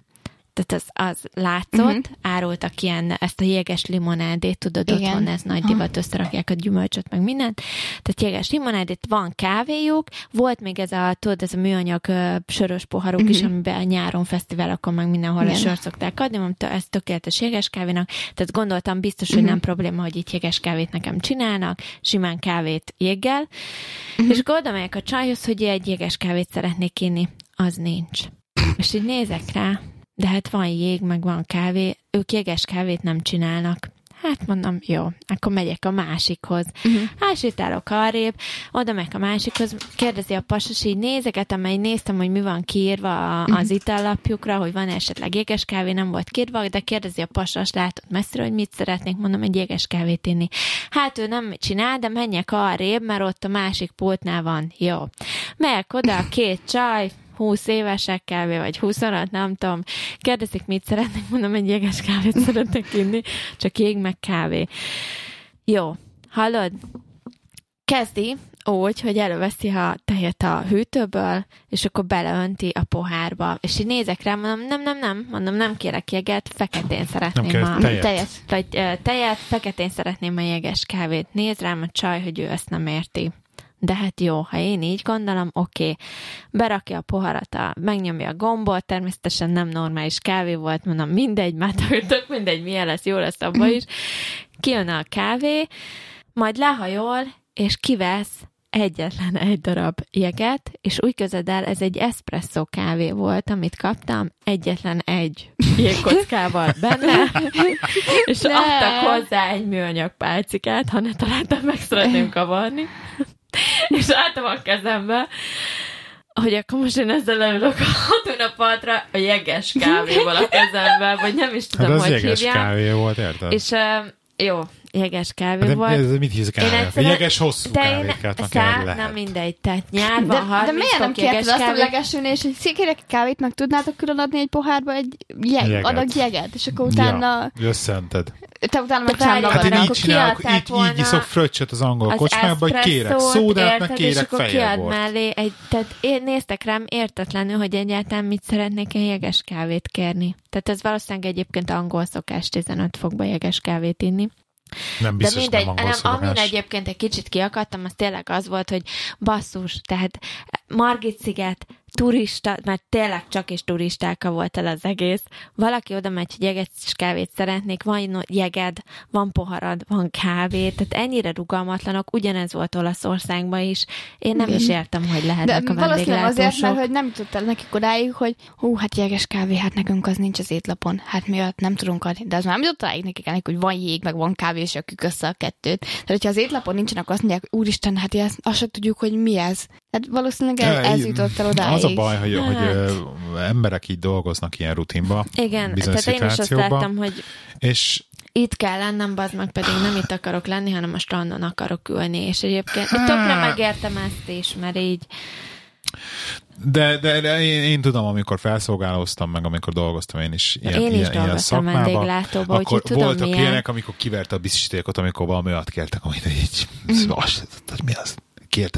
tehát az látszott, árultak ilyen, ezt a jéges limonádét, tudod, igen, otthon ez nagy divat, összerakják a gyümölcsöt, meg mindent. Tehát jéges limonádét, van kávéjuk, volt még ez a, tudod, ez a műanyag sörös poharok is, amiben nyáron fesztiválokon meg mindenhol a sört szokták adni, mondom, ez tökéletes jéges kávénak, tehát gondoltam biztos, hogy nem probléma, hogy itt jéges kávét nekem csinálnak, simán kávét jéggel, és gondolják a csajhoz, hogy egy jéges kávét szeretnék inni, az nincs. És így nézek rá, de hát van jég, meg van kávé, ők jéges kávét nem csinálnak. Hát mondom, jó, akkor megyek a másikhoz. Hát sétálok arrébb, oda meg a másikhoz, kérdezi a pasas, így nézeget, amely néztem, hogy mi van kiírva az itallapjukra, hogy van esetleg jéges kávé, nem volt kiírva, de kérdezi a pasas, látott messzire, hogy mit szeretnék, mondom, egy jéges kávét inni. Hát ő nem csinál, de menjek arrébb, mert ott a másik pultnál van. Jó. Megyek oda, a két csaj, 20 évesek kávé, vagy 25, nem tudom. Kérdezik, mit szeretnék, mondom, egy jeges kávét szeretnék inni, csak jég meg kávé. Jó, hallod? Kezdi úgy, hogy előveszi a tejet a hűtőből, és akkor beleönti a pohárba. És így nézek rá, mondom, nem, nem kérek jeget, feketén szeretném a tejet, feketén szeretném a jeges kávét. Néz rám a csaj, hogy ő ezt nem érti. De hát jó, ha én így gondolom, oké. Berakja a poharat, megnyomja a gombot, természetesen nem normális kávé volt, mondom, mindegy, már tök mindegy, milyen lesz, jó lesz abba is. Kijön a kávé, majd lehajol, és kivesz egyetlen egy darab jeget, és úgy képzeld el, ez egy eszpresszó kávé volt, amit kaptam, egyetlen egy jégkockával benne, és adtak hozzá egy műanyag pálcikát, ha ne találtam, meg szeretném kavarni. És álltam a kezembe, hogy akkor most én ezzel leülök a partra, a jeges kávéval a kezembe, vagy nem is tudom, hát hogy hívják. Ez jeges kávé volt, érted? És jó, jeges kávé volt. Ez mit hívsz kávé? Jeges hosszú kávékát, akár lehet. Nem mindegy, tehát nyárban 30 fok jeges kávét. De miért nem kérted azt, hogy legesülni, és egy kérek kávét, meg tudnátok külön adni egy pohárba egy adag jeget, és akkor utána... Ja, összeented. Te utána meg hát én így csinálok, így iszok fröccsöt az angol kocsmába, hogy kérek szódát, meg kérek fejjelbort. Tehát néztek rám értetlenül, hogy egyáltalán mit szeretnék én jeges kávét kérni. Tehát ez valószínűleg egyébként angol szokás 15 fokba jeges kávét inni. Nem biztos, de mindegy, nem angol szokás. Amin egyébként egy kicsit kiakadtam, az tényleg az volt, hogy basszus, tehát Margit-sziget, turista, mert tényleg csak is turistáka volt el az egész. Valaki oda megy, hogy jeget és kávét szeretnék, van jeged, van poharad, van kávé, tehát ennyire rugalmatlanok, ugyanez volt Olaszországban is. Én nem is értem, hogy lehetnek de a vendéglátósok. De valószínűleg azért, mert hogy nem jutottál nekik odáig, hogy hú, hát jeges kávé, hát nekünk az nincs az étlapon, hát mi nem tudunk adni. De az már nem jutott odáig nekik, hogy van jég, meg van kávé, és akik össze a kettőt. Tehát, hogyha az étlapon nincsenek, azt mondják, úristen, hát azt sem tudjuk, hogy mi ez. Hát valószínűleg ez jutott el odáig. Az a baj, hogy emberek így dolgoznak ilyen rutinba. Igen, tehát én is azt láttam, hogy és itt kell lennem, bazd meg, pedig nem itt akarok lenni, hanem a strandon akarok ülni, és egyébként tökre megértem ezt is, mert így... De én tudom, amikor felszolgálóztam, meg amikor dolgoztam én is ilyen szakmában, akkor voltak ilyenek, amikor kivert a biztosítékot, amikor valami alatt kértek, amit így... Mi az?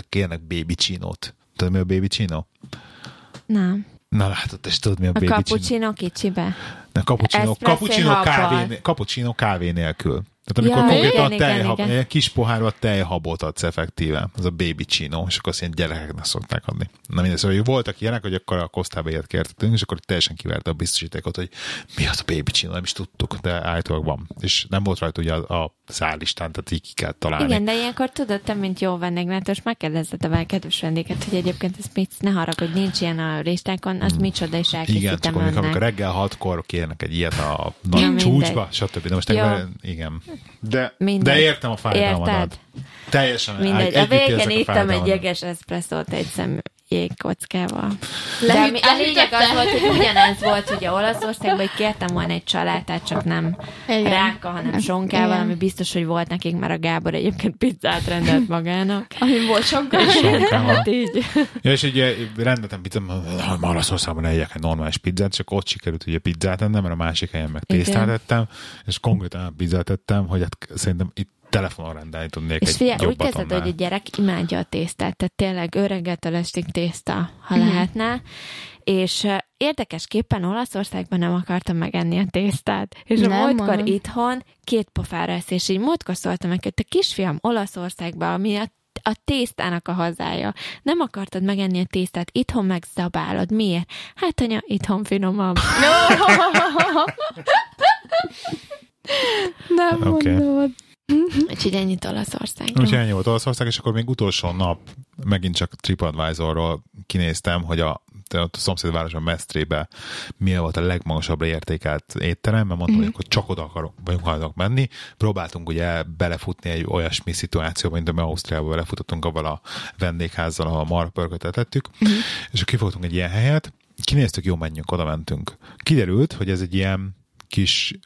Kérnek baby csinót. Tudod, mi a baby csinó? Nem. Na látod, és tudod, mi a baby csinó? A cappuccino kicsibe. Na, cappuccino kávé nélkül. Tehát amikor konkrétan kis pohárba tejhabot adsz effektíven. Az a baby csinó, és akkor azt ilyen gyerekeknek szokták adni. Na mindegy, szóval voltak ilyenek, hogy akkor a kosztába ilyet kértetünk, és akkor teljesen kiverte a biztosítékot, hogy mi az a baby csinó, nem is tudtuk, de állítólag van. És nem volt rajta ugye a szállistán, tehát így ki kell találni. Igen, de ilyenkor tudod, te mint jó vendéglátó, és megkérdezted a kedves vendéget, hogy egyébként ez mit, ne haragudj, nincs ilyen a listákon, az micsoda, és elkészítem ennek. Igen, amikor reggel 6-kor kérnek egy ilyet a nagy csúcsba, stb. De most igen. De értem a fájdalmadat. Teljesen. Mindegy. A végén ittem egy jeges eszpresszót egy szem jégkockával. A lényeg az volt, hogy ugyanez volt ugye Olaszországban, hogy kértem volna egy családtát, csak nem igen. ráka, hanem sonkával, igen. ami biztos, hogy volt nekik, mert a Gábor egyébként pizzát rendelt magának. Ami volt sonka. Hát így. Ja, és ugye rendeltem pizzát, Olaszországban egyek egy normális pizzát, csak ott sikerült ugye pizzát ennem, mert a másik helyen meg tésztát ettem, és konkrétan pizzát ettem, hogy hát szerintem itt telefonon rendelni tudnék és egy figyelj, jobbat. És úgy kezdett, hogy a gyerek imádja a tésztát, tehát tényleg ő reggeltől estig tészta, ha lehetne, és érdekesképpen Olaszországban nem akartam megenni a tésztát, és nem, a múltkor hanem. Itthon két pofára esz, és így múltkor szóltam meg, hogy te kisfiam, Olaszországban, ami a tésztának a hazája. Nem akartad megenni a tésztát, itthon meg zabálod. Miért? Hát anya, itthon finomabb. No! Nem okay. mondod. Úgyhogy ennyit Olaszországról. Úgyhogy ennyi volt Olaszország, és akkor még utolsó nap megint csak TripAdvisorról kinéztem, hogy a szomszédvárosban Mesztrébe mi volt a legmagasabbra értékelt étterem, mert mondtam, hogy akkor csak oda akarunk menni. Próbáltunk ugye belefutni egy olyasmi szituációba, mint amely Ausztriában belefutottunk abban a vendégházzal, ahol a marpörköt etettük, és kifogtunk egy ilyen helyet, kinéztük, jó, menjünk, oda mentünk. Kiderült, hogy ez egy ilyen kis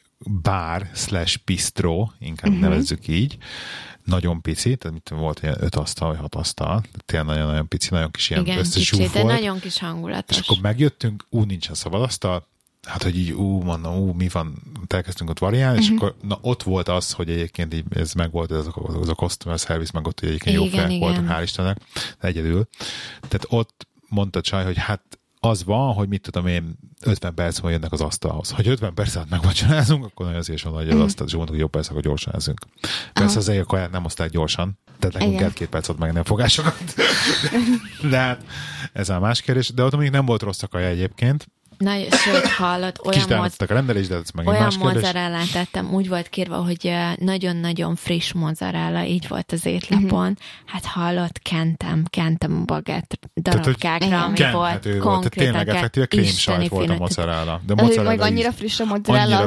bár slash bistró, inkább nevezzük így, nagyon pici, tehát mit volt ilyen 5 asztal, vagy 6 asztal, tényleg nagyon-nagyon pici, nagyon kis ilyen összesúf volt. Igen, kicsi, de nagyon kis hangulatos. És akkor megjöttünk, nincsen szabad asztal, hát, hogy így mondom, mi van, elkezdtünk ott variálni, és akkor na, ott volt az, hogy egyébként így, ez megvolt, ez a customer service, meg ott, hogy egyébként igen, jó fejek voltak, hál' Istennek, egyedül. Tehát ott mondta a csaj, hogy hát az van, hogy mit tudom én, 50 perc múlva jönnek az asztalhoz. Ha 50 perc alatt megvacsorázunk, akkor nagyon szívesen van, hogy az asztal, és mondjuk, hogy jó, persze, akkor gyorsan ezünk. Persze az egyik aját nem oszták gyorsan, tehát nekünk kell 2 perc alatt megenni a fogásokat. De hát ez a más kérdés. De ott mondjuk nem volt rossz a kaja egyébként. Na, sőt, hallod, olyan mozzarellát tettem, úgy volt kérve, hogy nagyon-nagyon friss mozzarella, így volt az étlapon. Hát hallod, kentem a bagett darabkákra, tehát, ami volt konkrétan. Tényleg effektíve krémsajt volt a mozzarella. De mozzarella meg annyira friss a mozzarella,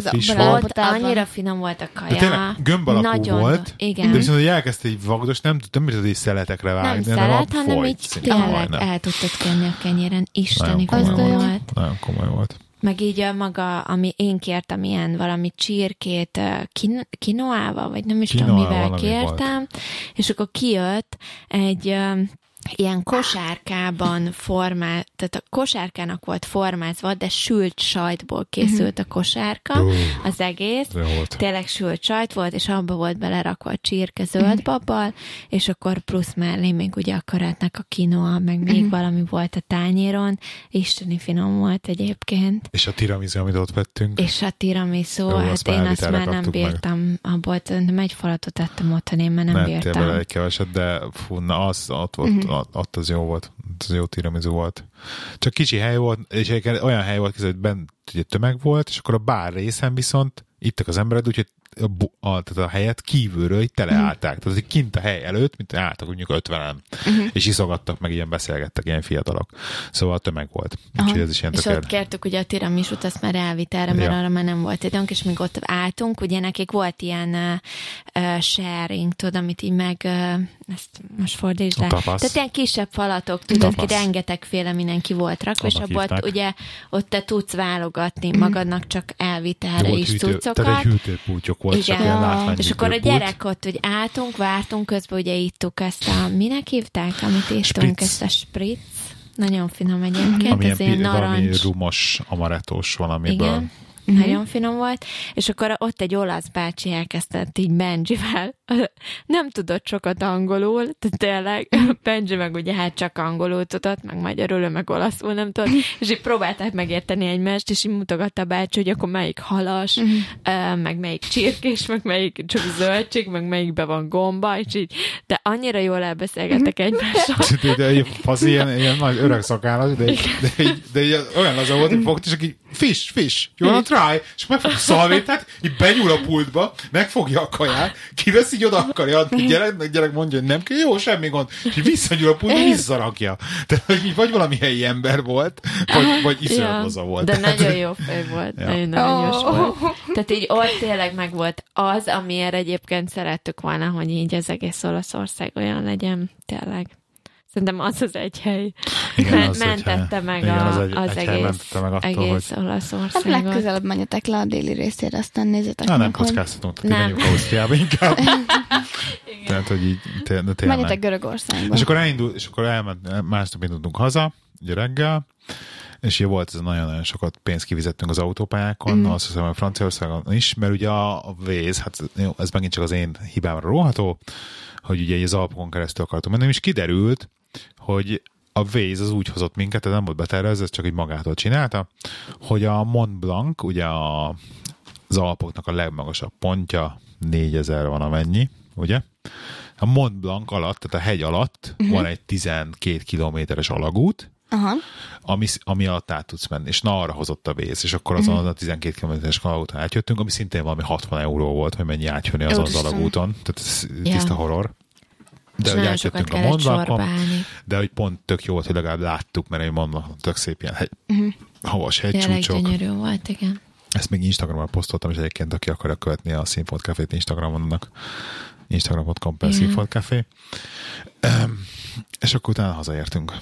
annyira finom volt a kaja. De tényleg gömb alakú nagyon volt, de viszont, hogy elkezdte így vagdos, nem tudod így szeletekre vágni. Nem szelet, hanem így tényleg el tudtad kenni a kenyéren. Isteni volt. Nagyon komoly volt. Meg így a maga, ami én kértem ilyen valami csirkét kinoával, vagy nem is tudom, mivel kértem, volt. És akkor kijött egy ilyen kosárkában formált, tehát a kosárkának volt formázva, de sült sajtból készült a kosárka, az egész. Tényleg sült sajt volt, és abba volt belerakva a csirke zöld babbal, és akkor plusz mellé még ugye a karátnak a kinoa, meg még valami volt a tányéron. Isteni finom volt egyébként. És a tiramisu, amit ott vettünk. És a tiramisu, hát én azt már nem bírtam meg. Abból, nem egy falatot ettem otthon, én már nem bírtam. Nem, egy keveset, de fú, na az ott volt. Ott az jó volt, az jó tiramisu volt. Csak kicsi hely volt, és egyébként olyan hely volt, hogy bent ugye tömeg volt, és akkor a bár részen viszont ittak az embered, úgyhogy tehát a helyet kívülről így teleállták. Tehát így kint a hely előtt, mint álltak mondjuk 50-en. És iszogattak, meg ilyen beszélgettek, ilyen fiatalok. Szóval tömeg volt. Úgyhogy ez is ilyen és ott kértük ugye a tiramisút, azt már elvitelre, mert arra már nem volt időnk, és még ott álltunk, ugye nekik volt ilyen sharing, tudod, amit így meg ezt most fordítsd rá. Tehát ilyen kisebb falatok, tudod, ki rengetegféle mindenki volt rakva, és abból ugye ott te tudsz válogatni magadnak, csak elvitelre is cuccokat. Volt, igen, és akkor a gyerek ott, hogy álltunk, vártunk, közben ugye ittuk ezt a, minek hívták, amit ittunk, ezt a spritz. Nagyon finom egyébként, amilyen ez ilyen narancs. Valami rumos, amarettos valamiből. Igen. Nagyon finom volt, és akkor ott egy olasz bácsi elkezdett így Benjivel, nem tudott sokat angolul, tényleg Benji meg ugye hát csak angolul tudott, meg magyarul, meg olaszul nem tudott, és így próbálták megérteni egymást, és így mutogatta a bácsi, hogy akkor melyik halas, meg melyik csirkés, meg melyik csak zöldség, meg melyikben van gomba, és így, de annyira jól elbeszélgettek egymással. De egy fazi ilyen nagy öreg szakállas, de olyan laza volt, hogy fogt, és aki fish, you wanna try? És megfogja a szalvétát, így benyúl a pultba, megfogja a kaját, kivesz, így oda akarja adni a gyerek mondja, hogy nem kell, jó, semmi gond, és visszanyúl a pultba, visszarakja. Tehát, hogy vagy valami helyi ember volt, vagy iszonyatoza volt. De nagyon jó fej volt, nagyon jó volt. Tehát így ott tényleg meg volt az, amiért egyébként szerettük volna, hogy így az egész Olaszország olyan legyen, tényleg. Szerintem az az egy hely. Igen, az mentette meg az egész Olaszországot. Hát legközelebb menjetek le a déli részére, aztán nézzétek meg, nem kockáztatunk, hogy menjünk Ausztriába inkább. Tehát, hogy így tényleg. Menjetek Görögországba. És akkor másnap indultunk haza, ugye reggel, és ugye volt ez nagyon-nagyon sokat pénzt kivizettünk az autópályákon, azt hiszem, hogy Franciaországon is, mert ugye a vész, hát jó, ez megint csak az én hibámra róható, hogy ugye az Alpokon keresztül akartunk menni, és kiderült, hogy a Waze az úgy hozott minket, ez nem volt betervezve, ez csak így magától csinálta, hogy a Mont Blanc, ugye az Alpoknak a legmagasabb pontja, 4000 van amennyi, ugye? A Mont Blanc alatt, tehát a hegy alatt van egy 12 kilométeres alagút, ami alatt át tudsz menni, és na arra hozott a vész, és akkor azon a 12 kilométeres alagúton átjöttünk, ami szintén valami 60 euró volt, hogy mennyi átjönni azon az alagúton, tehát ez tiszta horror. De hogy átjöttünk a Mont Blancon, de hogy pont tök jó volt, hogy legalább láttuk, mert én mondom, tök szép ilyen hegy, havas hegycsúcsok. Tényleg gyönyörű volt, igen. Ezt még Instagramon posztoltam, és egyébként aki akarja követni a Színfolt Cafét Instagramonnak, Instagram.com/Színfolt Café. És akkor utána hazaértünk.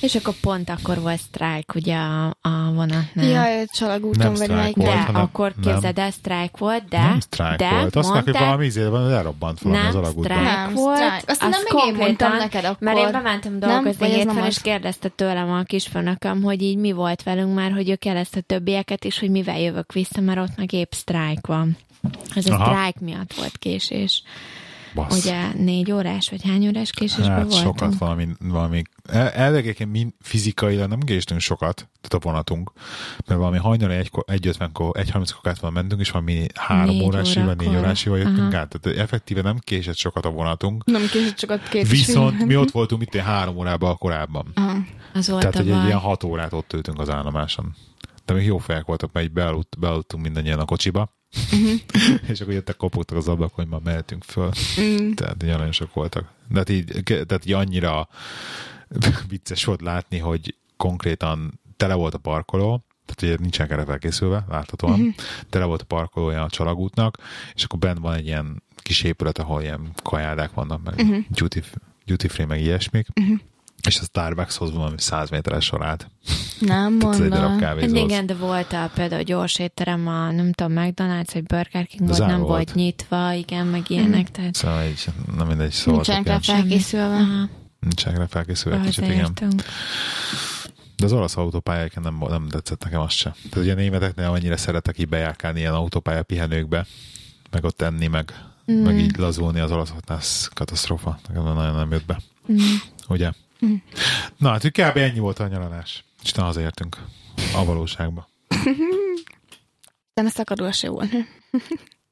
És akkor pont akkor volt sztrájk, ugye a vonatnál. Jaj, csalagúton vagy meg. De akkor képzeld el, sztrájk volt, de... Nem sztrájk volt. Azt mondták, hogy valami ízében elrobbant valami az alagútban. Nem sztrájk volt. Azt még én mondtam neked akkor. Mert én bementem dolgozni hétfőn, és kérdezte tőlem a kisfőnököm, hogy így mi volt velünk már, hogy ő kérdezte a többieket is, hogy mivel jövök vissza, mert ott meg épp sztrájk van. Ez a sztrájk miatt volt késés. Basz. Ugye 4 órás, vagy hány órás késésben voltunk? Hát sokat valami elvegéken fizikailag nem késtünk sokat, tehát a vonatunk, mert valami hajnali 1:30-kor átvonal mentünk, és valami 3 órás, 4 órásival jöttünk át. Tehát effektíve nem késett sokat a vonatunk. Nem késett sokat késésben. Viszont mi ott voltunk itt 3 órában korábban. Tehát egy ilyen 6 órát ott ültünk az állomáson. De még jó fejek voltak, mert így bealudtunk mindannyian a kocsiba. És akkor jöttek, kopogtak az ablakon, hogy már mehetünk föl. Tehát így nagyon sok voltak. Tehát így annyira vicces volt látni, hogy konkrétan tele volt a parkoló, tehát ugye nincsenek erre felkészülve, láthatóan. Tele volt a parkolója a csalagútnak, és akkor bent van egy ilyen kis épület, ahol ilyen kajádák vannak, meg duty free, meg ilyesmik. És a Starbuckshoz valami 100 méteres sorát. Nem mondom. Hát igen, de volt például a gyors étterem, a nem tudom, McDonald's, vagy Burger King volt, nem volt nyitva, igen, meg ilyenek. Tehát... Szóval így, nem mindegy, szóval. Nincsenek rá felkészülve kicsit, igen. De az olasz autópályáken nem tetszett nekem azt sem. Tehát ugye a németeknél annyira szeretek így bejárkálni ilyen autópálya pihenőkbe, meg ott enni, meg így lazulni, az olaszoknál ez katasztrófa. Nekem nagyon nem jött be. Ugye? Na, hát kb. Ennyi volt a nyaralás. És na, hazaértünk a valóságba. De ne szakadulás jó volt.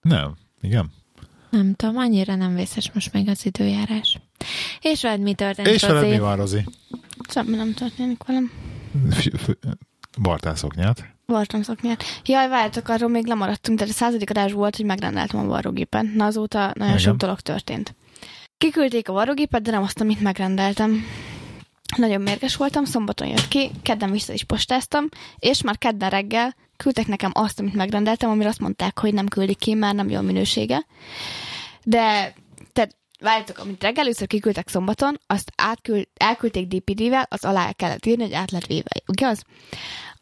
Nem, igen. Nem tudom, annyira nem vészes most meg az időjárás. És veled mi történik, Rozi? És veled mi van, Rozi? Semmi nem történik velem. Vartál szoknyát. Vartam szoknyát. Jaj, várjátok, arról még lemaradtunk, de a 100. adás volt, hogy megrendeltem a varrógépen. Na, azóta nagyon sok dolog történt. Kiküldték a varrógépet, de nem azt, amit megrendeltem. Nagyon mérges voltam, szombaton jött ki, kedden vissza is postáztam, és már kedden reggel küldtek nekem azt, amit megrendeltem, amire azt mondták, hogy nem küldik ki, mert nem jó minősége. De várjátok, amit reggel először kiküldtek szombaton, azt elküldték DPD-vel, az alá kellett írni, hogy át lett véve, igaz?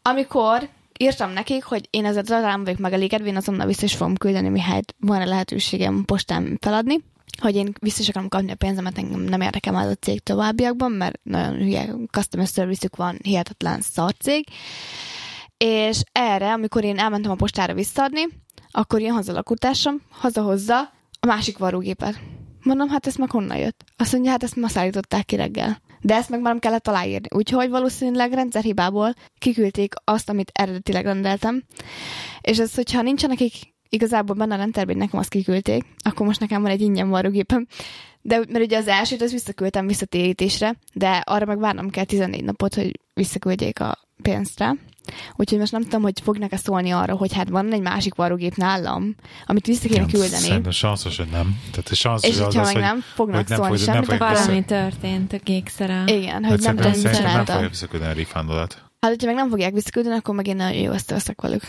Amikor írtam nekik, hogy én ezzel talán vagyok megelégedve, én azonnal vissza is fogom küldeni, mihelyt van-e lehetőségem postán feladni, hogy én vissza is akarom kapni a pénzemet, engem nem érdekel már a cég továbbiakban, mert nagyon hülye customer service-ük van, hihetetlen szar cég. És erre, amikor én elmentem a postára visszaadni, akkor jön haza a lakótársam, hazahozza a másik varrógépet. Mondom, hát ez meg honnan jött? Azt mondja, hát ezt ma szállították ki reggel. De ezt meg már nem kellett aláírni. Úgyhogy valószínűleg rendszerhibából kiküldték azt, amit eredetileg rendeltem. És ez, hogyha nincsenek igazából benne a rendszerben, hogy nekem azt kiküldték, akkor most nekem van egy ingyen varrógépem. De mert ugye az elsőt, azt visszaküldtem visszatérítésre, de arra meg várnom kell 14 napot, hogy visszaküldjék a pénzt rá. Úgyhogy most nem tudom, hogy fognak-e szólni arra, hogy hát van egy másik varrógép nálam, amit vissza kéne küldeni. Szerintem sanszos, hogy nem. Tehát sanszos, és hogyha az, meg nem fognak szólni semmit, akkor valami történt a kékszere. Igen, hogy nem rendszereltem. Nem fogja visszaküldeni a refundodat. Hát, hogyha meg nem fogják visszaküldeni, akkor meg én nagyon jó, azt veszek velük.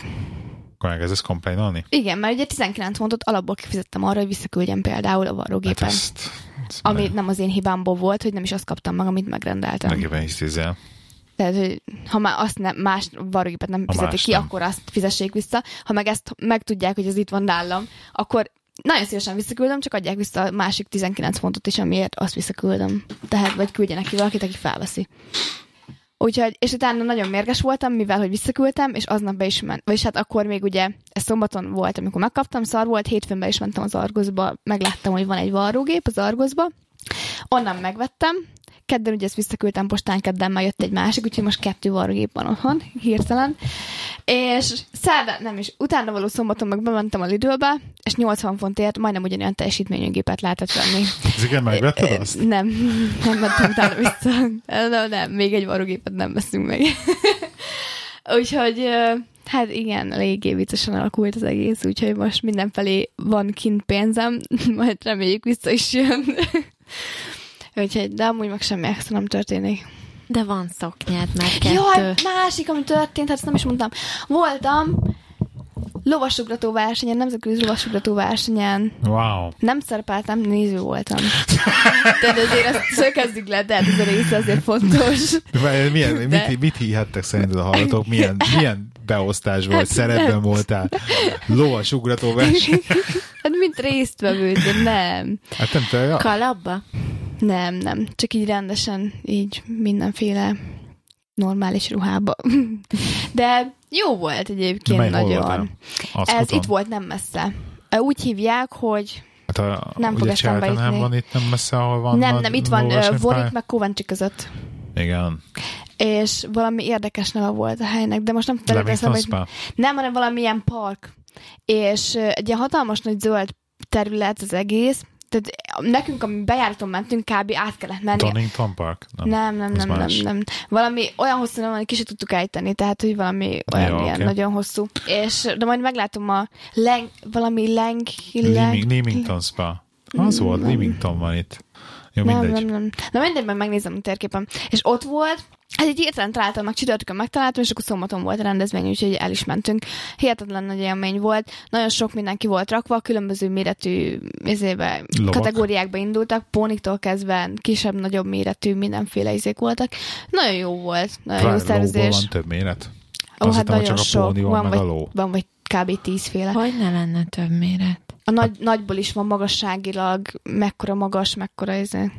akkor elkezdesz komplejnolni? Igen, mert ugye 19 pontot alapból kifizettem arra, hogy visszaküldjem például a varrógépen. Hát ezt ami nem az én hibámból volt, hogy nem is azt kaptam meg, amit megrendeltem. Megében is tízzel. Tehát, hogy ha már azt nem, más varrógépet nem fizetik ki, nem. Akkor azt fizessék vissza. Ha meg ezt megtudják, hogy ez itt van nálam, akkor nagyon szívesen visszaküldöm, csak adják vissza a másik 19 pontot is, amiért azt visszaküldöm. Tehát, vagy küldjenek ki valakit, aki felveszi. Úgyhogy, és utána nagyon mérges voltam, mivel, hogy visszaküldtem, és aznap be is ment. Vagyis hát akkor még ugye, ez szombaton volt, amikor megkaptam, szar volt, hétfőn be is mentem az Argoszba, megláttam, hogy van egy varrógép az Argoszba, onnan megvettem, kedden ugye ezt visszaküldtem postán, kedden már jött egy másik, úgyhogy most 2 varrógép van otthon, hirtelen. És szerdán, nem is, utána való szombaton meg bementem a Lidlbe, és 80 fontért majdnem ugyanolyan teljesítményű gépet lehetett venni. Ez igen, megvetted azt? Nem mentem utána vissza. Nem, még egy varrógépet nem veszünk meg. Úgyhogy, hát igen, eléggé viccesen alakult az egész, úgyhogy most mindenfelé van kint pénzem, majd reméljük vissza is jön. Úgyhogy, de amúgy meg semmi extra nem történik. De van szoknyád már 2. Jaj, másik, ami történt, hát ezt nem is mondtam. Voltam lovasugrató versenyen, nemzetközi lovasugrató versenyen. Wow. Nem szerepeltem, néző voltam. Tehát azért ezt szökezzük le, de ez a része azért fontos. Mit hihettek szerinted a hallgatók? Milyen beosztás volt, szerepben voltál? Lovasugrató verseny? Hát mint résztvevő, de nem. Hát nem tudja. Kalapba? Nem. Csak így rendesen, így mindenféle normális ruhába. De jó volt egyébként nagyon. Ez itt volt nem messze. Úgy hívják, hogy nem fog ezt nem bejutni. Van itt nem messze, ahol van? Nem, itt van Warwick meg Coventry között. Igen. És valami érdekes neve volt a helynek, de most nem tudom, hogy... Nem, hanem valamilyen park. És egy ilyen hatalmas nagy zöld terület az egész. Tehát nekünk, ami bejáraton mentünk, kb. Át kellett menni. Donington Park? Nem. Valami olyan hosszú nem van, hogy ki se tudtuk állítani, tehát, hogy valami olyan ilyen nagyon hosszú. És, de majd meglátom a Leamington Spa. Az volt, Leamington van itt. Jó, mindegy. Nem. Na mindegyben megnézem a térképen. És ott volt, hát így értelem találtam, meg csütörtökön megtaláltam, és akkor szombaton volt a rendezvény, úgyhogy el is mentünk. Hihetetlen nagy élmény volt, nagyon sok mindenki volt rakva, különböző méretű kategóriákba indultak, póniktól kezdve kisebb-nagyobb méretű mindenféle izék voltak. Nagyon jó volt, nagyon jó szervezés. Van több méret? Azt hát hittem, nagyon csak a póni van, meg a ló. Van, vagy kb. 10 féle. Hogy ne lenne több méret? A nagyból is van magasságilag, mekkora magas, mekkora ezért.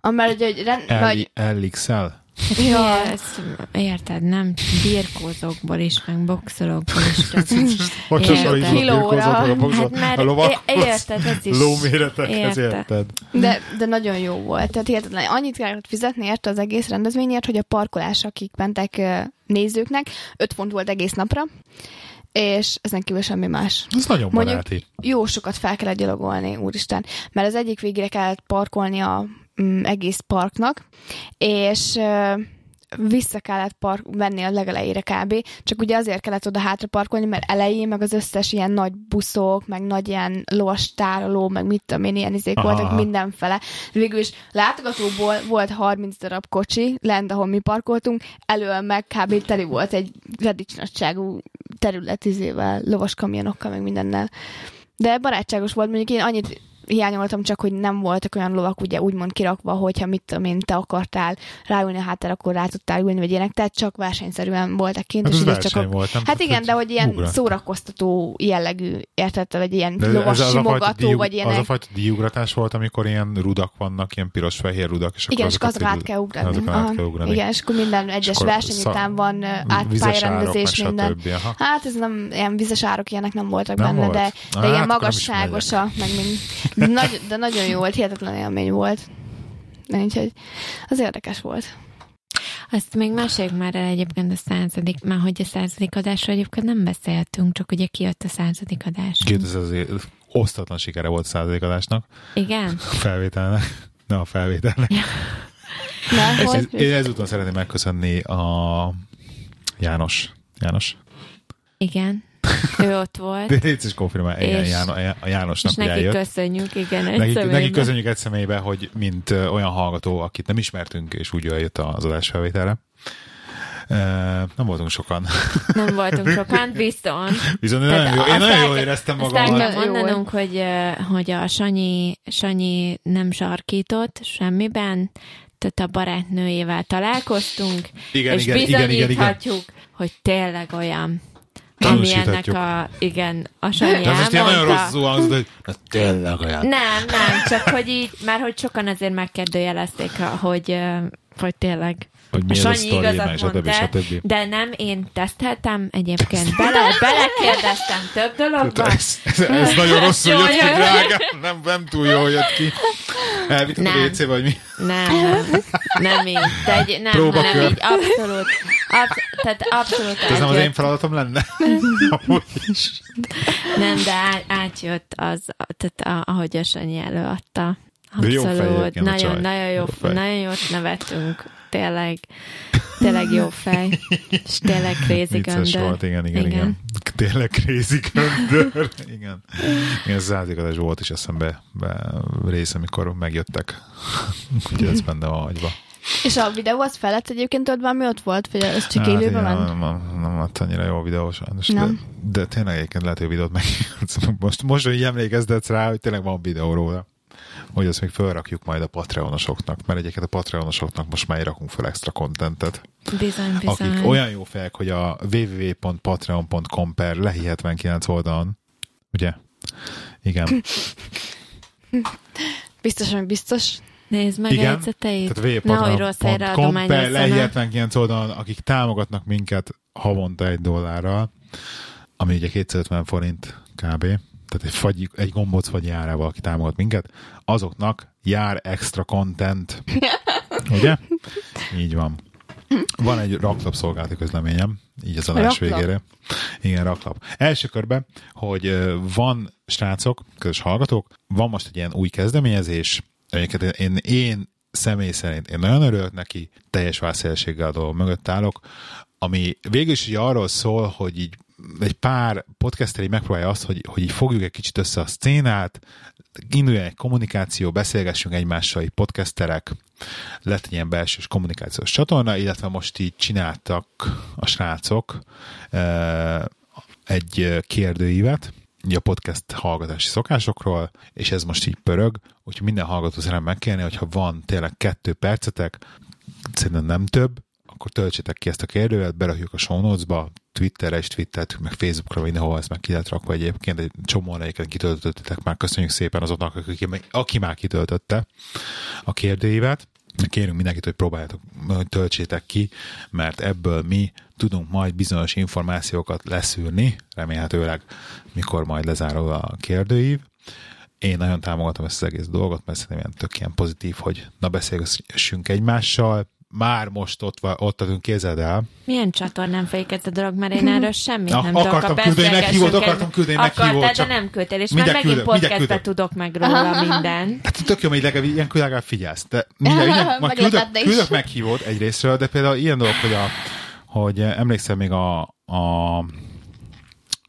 Amellett, hogy LXL? Ja, ezt, érted, nem birkózókból is, meg boxolókból is. Bocsásra, kilóra. Hát már érted, ez is. Lóméretekhez érted. De nagyon jó volt. Tehát hihetetlen, annyit kellett fizetni érte az egész rendezvényért, hogy a parkolás, akik mentek nézőknek, 5 font volt egész napra. És ezen kívül semmi más. Ez nagyon baráti. Mondjuk jó sokat fel kellett gyalogolni, úristen. Mert az egyik végére kellett parkolni a egész parknak, és vissza kellett venni a legelejére kb. Csak ugye azért kellett oda hátra parkolni, mert elején meg az összes ilyen nagy buszok, meg nagy ilyen lovas tároló, meg mit tudom én, ilyen izék voltak mindenfele. Végül is látogatóból volt 30 darab kocsi lent, ahol mi parkoltunk, elől meg kb. Teli volt egy radicsnagyságú terület izével, lovas kamionokkal, meg mindennel. De barátságos volt, mondjuk én annyit hiányoltam csak, hogy nem voltak olyan lovak, ugye úgymond kirakva, hogyha mit tudom én, te akartál ráülni a hátára, akkor rá tudtál ülni, vagy ilyenek, tehát csak versenyszerűen voltak kint. Hát és ez csak volt, nem? Hát igen, de hogy ilyen szórakoztató jellegű, érted, vagy ilyen lovas simogató, vagy ilyenek. Az a fajta díjugratás volt, amikor ilyen rudak vannak, ilyen piros-fehér rudak, és igen, akkor azokat át kell ugratni. Igen, és akkor minden egyes verseny után van átpályarendezés, minden. Hát ez nem, ilyen vizes árok ilyenek nem voltak benne, de ilyen magasságosa, meg mind. De nagyon jó volt, hihetetlen élmény volt. Úgyhogy az érdekes volt. Azt még meséljük már el egyébként a 100. adásról egyébként nem beszéltünk, csak ugye kijött a 100. adás. Ez azért osztatlan sikere volt a 100. adásnak. Igen? A felvételnek. Nem a felvételnek. Ja. Én ezúton szeretném megköszönni a János. Igen. Ő ott volt. Légy is konfirmál, a János nap eljött. És neki köszönjük, igen, egy személyben. Neki köszönjük egy személyben, hogy mint olyan hallgató, akit nem ismertünk, és úgy eljött az adásfelvételre. Nem voltunk sokan. Nem voltunk sokan, bizony. Én nagyon jól éreztem magamat. Azt meg kell mondanunk, hogy a Sanyi nem sarkított semmiben, tehát a barátnőjével találkoztunk, és bizonyíthatjuk, hogy tényleg olyan. Tanúsíthatjuk. A Sanyi elmondta. Most ilyen nagyon rosszul hangzott, hogy tényleg olyan. Nem, csak hogy így, már hogy sokan azért megkérdőjelezték, hogy tényleg. Hogy Sanyi igazat mondta, de nem, én teszteltem egyébként. Belekérdeztem több dologba. Ez nagyon rosszul jött ki, drágám. Nem túl jól jött ki. Elvitt a vécébe, vagy mi? Nem így. Nem így, abszolút. Tehát abszolút átjött. Ez nem az én feladatom lenne? Nem, de átjött az, tehát ahogy a Sanyi előadta. Abszolút. Nagyon jót nevetünk. Tényleg jó fej. És tényleg crazy göndör. Volt, igen. Tényleg crazy göndör. Igen. Ez zátékadás volt is eszembe rész, amikor megjöttek. Úgyhogy ez benne van agyba. És a videó az felett egyébként ott valami ott volt? Vagy az csak élőben ment? Nem adta annyira jó videó sajnos. De tényleg egyébként lehet, hogy a videót megjátszom. Most, hogy emlékeztetsz rá, hogy tényleg van videó róla. Hogy azt még felrakjuk majd a Patreonosoknak, mert egyébként a Patreonosoknak most már rakunk fel extra kontentet. Bizony. Akik olyan jó fejek, hogy a www.patreon.com/lehi79 oldalon, ugye? Igen. Biztos. Nézd meg a jegyzeteit. www.patreon.com/lehi79 oldalon, akik támogatnak minket havonta $1, ami ugye 250 forint kb. Tehát egy gombóc fagyi árával, aki támogat minket, azoknak jár extra content. Ugye? Így van. Van egy raklap szolgálati közleményem, így az adás végére. Igen, raklap. Első körben, hogy van srácok, közös hallgatók, van most egy ilyen új kezdeményezés, egyébként én személy szerint én nagyon örülök neki, teljes válszélességgel a dolog mögött állok, ami végül is arról szól, hogy így egy pár podcaster így megpróbálja azt, hogy így fogjuk egy kicsit össze a szcénát, induljon egy kommunikáció, beszélgessünk egymással, podcasterek, lett ilyen belsős kommunikációs csatorna, illetve most így csináltak a srácok egy kérdőívet, így a podcast hallgatási szokásokról, és ez most így pörög, úgyhogy minden hallgató szeretném megkérni, hogyha van tényleg 2 percetek, szerintem nem több, akkor töltsétek ki ezt a kérdővet, berakjuk a show notes-ba, Twitterre is twitteltük, meg Facebookra, mindenhol ezt meg ki lehet rakva egyébként, egy csomó melyiket kitöltöttetek már, köszönjük szépen azoknak, aki már kitöltötte a kérdőívet. Kérünk mindenkit, hogy próbáljátok, hogy töltsétek ki, mert ebből mi tudunk majd bizonyos információkat leszűrni, remélhetőleg, mikor majd lezárul a kérdőív. Én nagyon támogatom ezt az egész dolgot, mert szerintem ilyen tök ilyen pozitív, hogy na beszélgessünk egymással, már most ott adunk, képzeld el. Milyen csatornán folyik ez a dolog, mert én erről semmit nem tudok. Akartam küldeni, meghívott. De nem küldtél, és már megint podcastbe tudok meg róla minden. Hát tök jó, hogy ilyen legalább figyelsz. De majd küldök meghívót egyrésztről, de például ilyen dolog, hogy emlékszel még a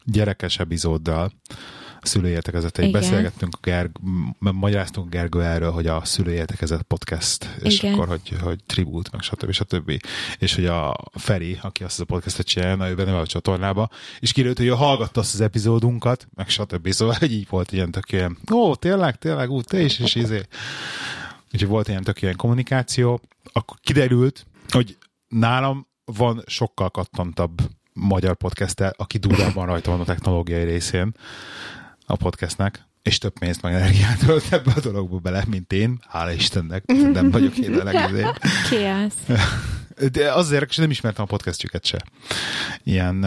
gyerekes epizóddal, a szülői értekezetek. Beszélgettünk, magyaráztunk Gergő erről, hogy a szülői értekezet podcast, és akkor, hogy tribút, meg stb. És hogy a Feri, aki azt a podcastot csinálja, ő benne van a csatornába, és kirőtt, hogy ő hallgatta azt az epizódunkat, meg stb. Szóval így volt ilyen tök ilyen, tényleg, te is, és izé. Úgyhogy volt ilyen tök ilyen kommunikáció. Akkor kiderült, hogy nálam van sokkal kattantabb magyar podcaster, aki durvában rajta van a technológiai részén a podcastnek, és több pénzt meg energiát ölt ebbe a dologba bele, mint én. Hála Istennek, nem vagyok én a legizébb. Ki az? De azért nem ismertem a podcastjüket se. Ilyen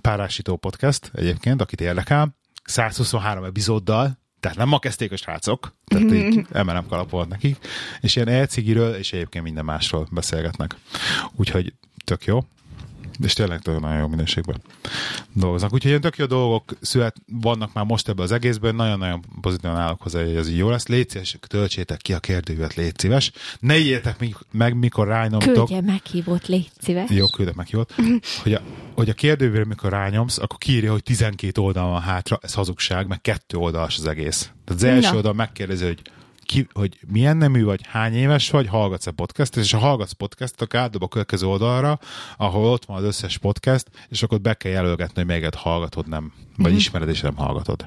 párásító podcast egyébként, akit érdekel, 123 epizóddal, tehát nem ma kezdték a srácok, tehát így emelem kalapolt nekik, és ilyen elcigiről, és egyébként minden másról beszélgetnek. Úgyhogy tök jó. És tényleg nagyon jó minőségben dolgoznak. Úgyhogy tök jó dolgok vannak már most ebben az egészben, nagyon-nagyon pozitívan állok hozzá, hogy ez így jó lesz. Légy szíves, töltsétek ki a kérdőjüket, légy szíves. Ne írjátok meg, mikor rányomtok. Küldje meghívót, légy szíves. Jó, küldök meghívót. Hogy a kérdőjüket, mikor rányomsz, akkor kiírja, hogy 12 oldal van hátra, ez hazugság, meg 2 oldalas az egész. Tehát az első oldal megkérdezi, hogy hogy milyen nemű vagy, hány éves vagy, hallgatsz-e podcastet, és ha hallgatsz podcastot, akkor átdob a következő oldalra, ahol ott van az összes podcast, és akkor be kell jelölgetni, hogy melyiket hallgatod, nem, vagy ismered és nem hallgatod.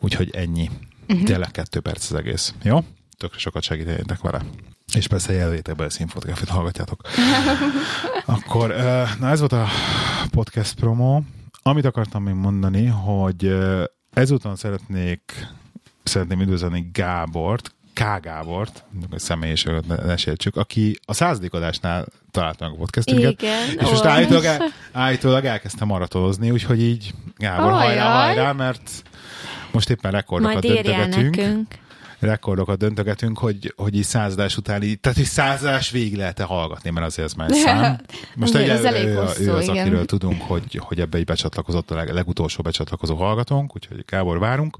Úgyhogy ennyi. Tényleg 2 perc az egész. Jó? Tökre sokat segítenétek vele. És persze jelöljétek be a színfotográfit, hallgatjátok. Akkor, na ez volt a podcast promo. Amit akartam még mondani, hogy ezúton szeretném üdvözölni Gábort, K. Gábort, személyiséget ne sértsük, aki a 100. adásnál talált meg a podcastünket. Igen, és most állítólag elkezdtem maratonozni, úgyhogy így Gábor, hajrá, mert most éppen rekordokat döntögetünk, hogy így 100 adás után így, tehát így 100 adás végig lehet-e hallgatni, mert azért ez már egy szám. Most ő az, akiről tudunk, hogy ebbe így becsatlakozott a legutolsó becsatlakozó hallgatónk, úgyhogy Gábor, várunk.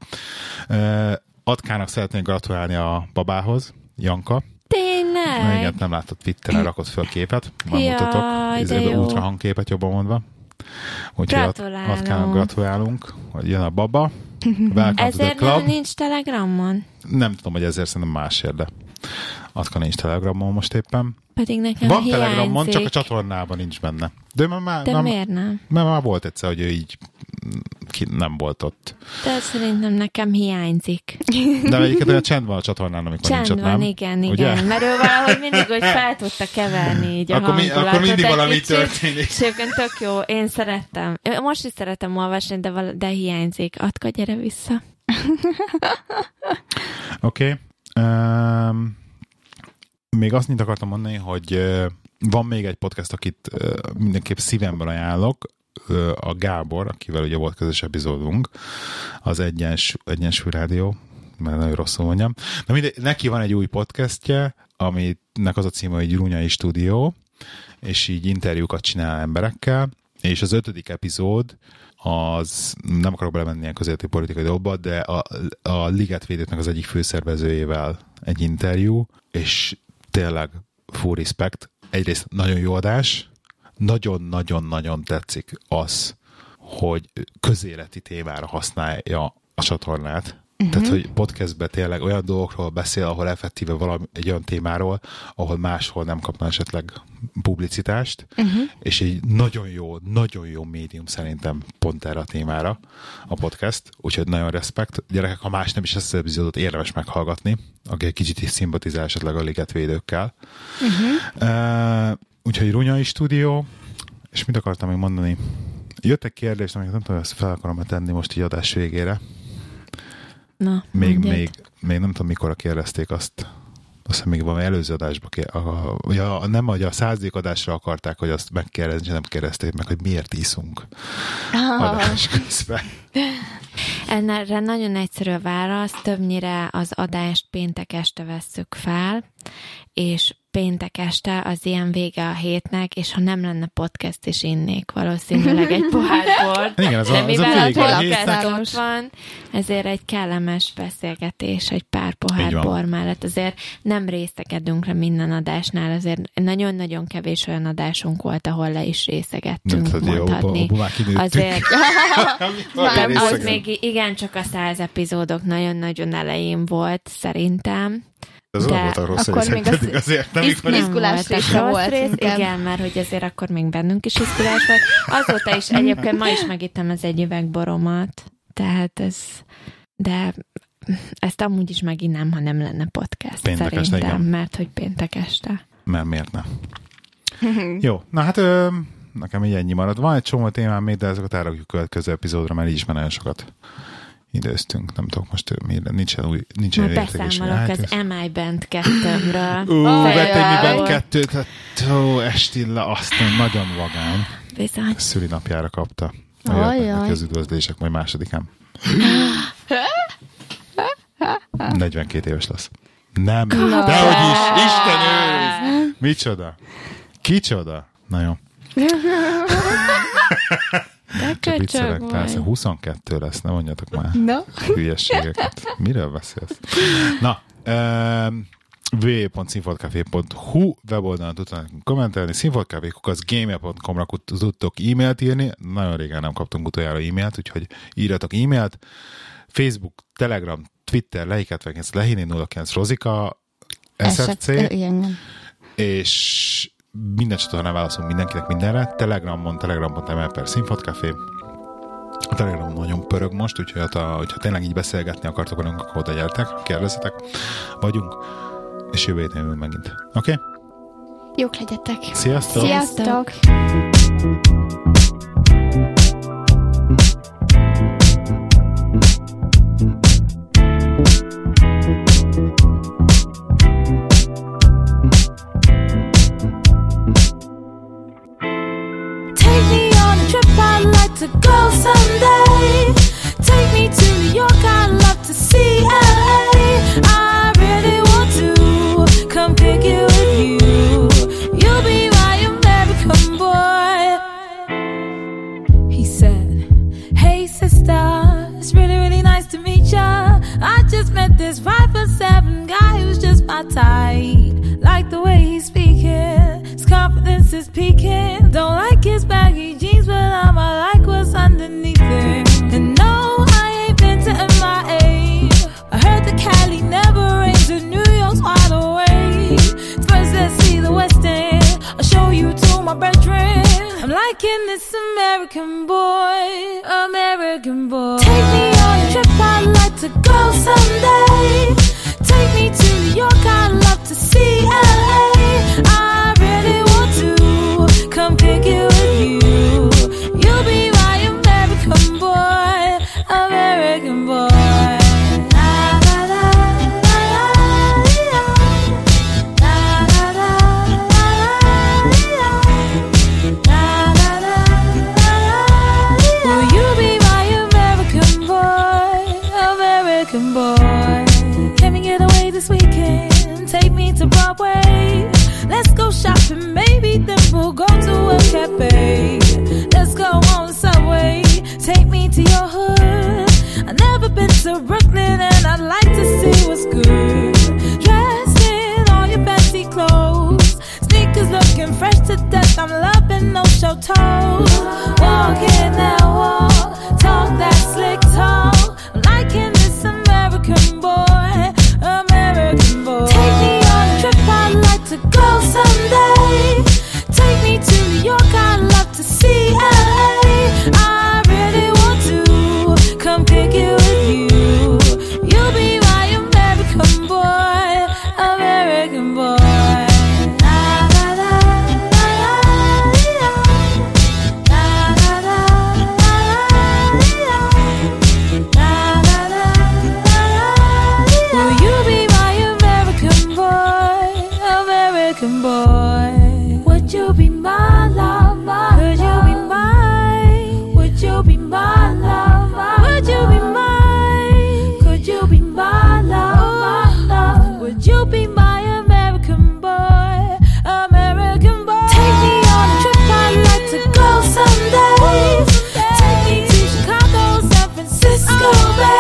Atkának szeretnénk gratulálni a babához, Janka. Tényleg? Igen, nem látott, Twitteren rakott föl képet, már mutatok. Ezért ultrahangképet, jobban mondva. Úgyhogy Atkának gratulálunk, hogy jön a baba. Ezért nem nincs Telegramon? Nem tudom, hogy ezért, szerintem másért, de Atka nincs Telegramon most éppen. Pedig nekem van hiányzik. Telegramon, csak a csatornában nincs benne. De miért nem? Mert már volt egyszer, hogy ő így nem volt ott. De szerintem nekem hiányzik. De egyébként olyan csend van a csatornán, amikor csend nincs ott, nem? Csend van, igen. Mert ő valahogy mindig, hogy fel tudta keverni így a hangulatot. Akkor mindig valami történik. És egyébként tök jó. Én szerettem. Most is szeretem olvasni, de hiányzik. Atka, gyere vissza. Oké. Még azt nyit akartam mondani, hogy van még egy podcast, akit mindenképp szívemből ajánlok. A Gábor, akivel ugye volt közös epizódunk, az Egyensúly Rádió, mert nagyon rosszul mondjam. De neki van egy új podcastje, aminek az a címe, hogy Rúnyai Stúdió, és így interjúkat csinál emberekkel, és az 5. epizód az, nem akarok belemenni ilyen közéleti politikai dolgokba, de a Liget Védőknek az egyik főszervezőjével egy interjú, és tényleg full respect. Egyrészt nagyon jó adás, nagyon-nagyon-nagyon tetszik az, hogy közéleti témára használja a csatornát. Tehát, hogy podcastben tényleg olyan dolgokról beszél, ahol effektíve valami, egy olyan témáról, ahol máshol nem kapna esetleg publicitást, és egy nagyon jó médium szerintem pont erre a témára a podcast, úgyhogy nagyon respekt. Gyerekek, ha más nem is, ezt az epizódot érdemes meghallgatni, aki egy kicsit is szimpatizál esetleg a Liget Védőkkel. Úgyhogy Rúnyai Stúdió, és mit akartam még mondani? Jött egy kérdést, amit nem tudom, hogy ezt fel akarom tenni most így adás végére. Na, még nem tudom, mikor kérdezték azt. Azt hiszem, még van előző adásban. Nem, hogy a 100. adásra akarták, hogy azt megkérdezni, nem kérdezték meg, hogy miért iszunk adás közben. Erre nagyon egyszerű a válasz. Többnyire az adást péntek este vesszük fel, és péntek este az ilyen vége a hétnek, és ha nem lenne podcast, is innék valószínűleg egy pohár bort. Igen, de mivel a podcast ott van, ezért egy kellemes beszélgetés, egy pár pohár bor mellett. Azért nem részegedünk le minden adásnál, azért nagyon-nagyon kevés olyan adásunk volt, ahol le is részegettünk, mondhatni. Azért az még igencsak a 100 epizódok nagyon-nagyon elején volt, szerintem. Ez de volt a rossz rész, azért nem izgulás volt. Igen, mert hogy azért akkor még bennünk is izgulás volt. Azóta is egyébként ma is megittem az egy üveg boromat, tehát ez, de ezt amúgy is meginnám, ha nem lenne podcast péntek szerintem, este, mert hogy péntek este. Mert miért nem? Jó, na hát nekem így ennyi marad. Van egy csomó témám még, de ezeket elrakjuk következő epizódra, mert így is már nagyon sokat időztünk, nem tudok most miért, nincsen értékes. Már beszámolok az MI Band 2-ről. Vettem mi Band 2-t, Estilla, aztán nagyon vagán. Bizony. Szülinapjára kapta. Jöttek az üdvözlések, majd 2-án. 42 éves lesz. Nem, dehogy is, Isten őriz! Micsoda? Kicsoda? Na jó. Csak viccelek, tehát 22 lesz, ne mondjatok már hülyességeket. Miről beszélsz? Na, www.színfoltcafé.hu weboldalon tudtok nekünk kommentelni, színfoltcafé@gmail.com-ra tudtok e-mailt írni, nagyon régen nem kaptunk utoljára e-mailt, úgyhogy írjatok e-mailt. Facebook, Telegram, Twitter leiket, lehinni 09 Rozika, SFC, és minden csatornán válaszolunk mindenkinek mindenre. Telegramon, telegram.ml/színpadcafé. A Telegram nagyon pörög most, úgyhogy ha tényleg így beszélgetni akartok velünk, akkor oda gyertek, kérdezzetek, vagyunk, és jövő héten jövünk megint. Oké? Okay? Jók legyetek! Sziasztok! Sziasztok! To go someday. Take me to New York, I'd love to see LA. I really want to come pick it with you. You'll be my American boy. He said, hey sister, it's really, really nice to meet ya. I just met this 5'7" guy who's just my type. Like the way he's speaking, his confidence is peaking. Don't like his baggy jeans, but I like what's underneath it. And no, I ain't been to MIA. I heard that Cali never rains and New York's wide awake. First let's see the West End, I'll show you to my brethren. I'm liking this American boy, American boy. Take me on a trip, I'd like to go someday. Take me to New York, I'd love to see LA. I really want to come pick it with you. You'll be my American boy, American boy. Let's go shopping, maybe then we'll go to a cafe. Let's go on the subway, take me to your hood. I've never been to Brooklyn and I'd like to see what's good. Dressed in all your fancy clothes, sneakers looking fresh to death. I'm loving no show toes. Walk in that wall, talk that slick talk. I'm liking this American boy, American boy. Take me on a trip, I'd like to go someday. Take me to New York, I'd love to see LA. I really want to come pick it with you. You'll be my American boy, American boy. Go back.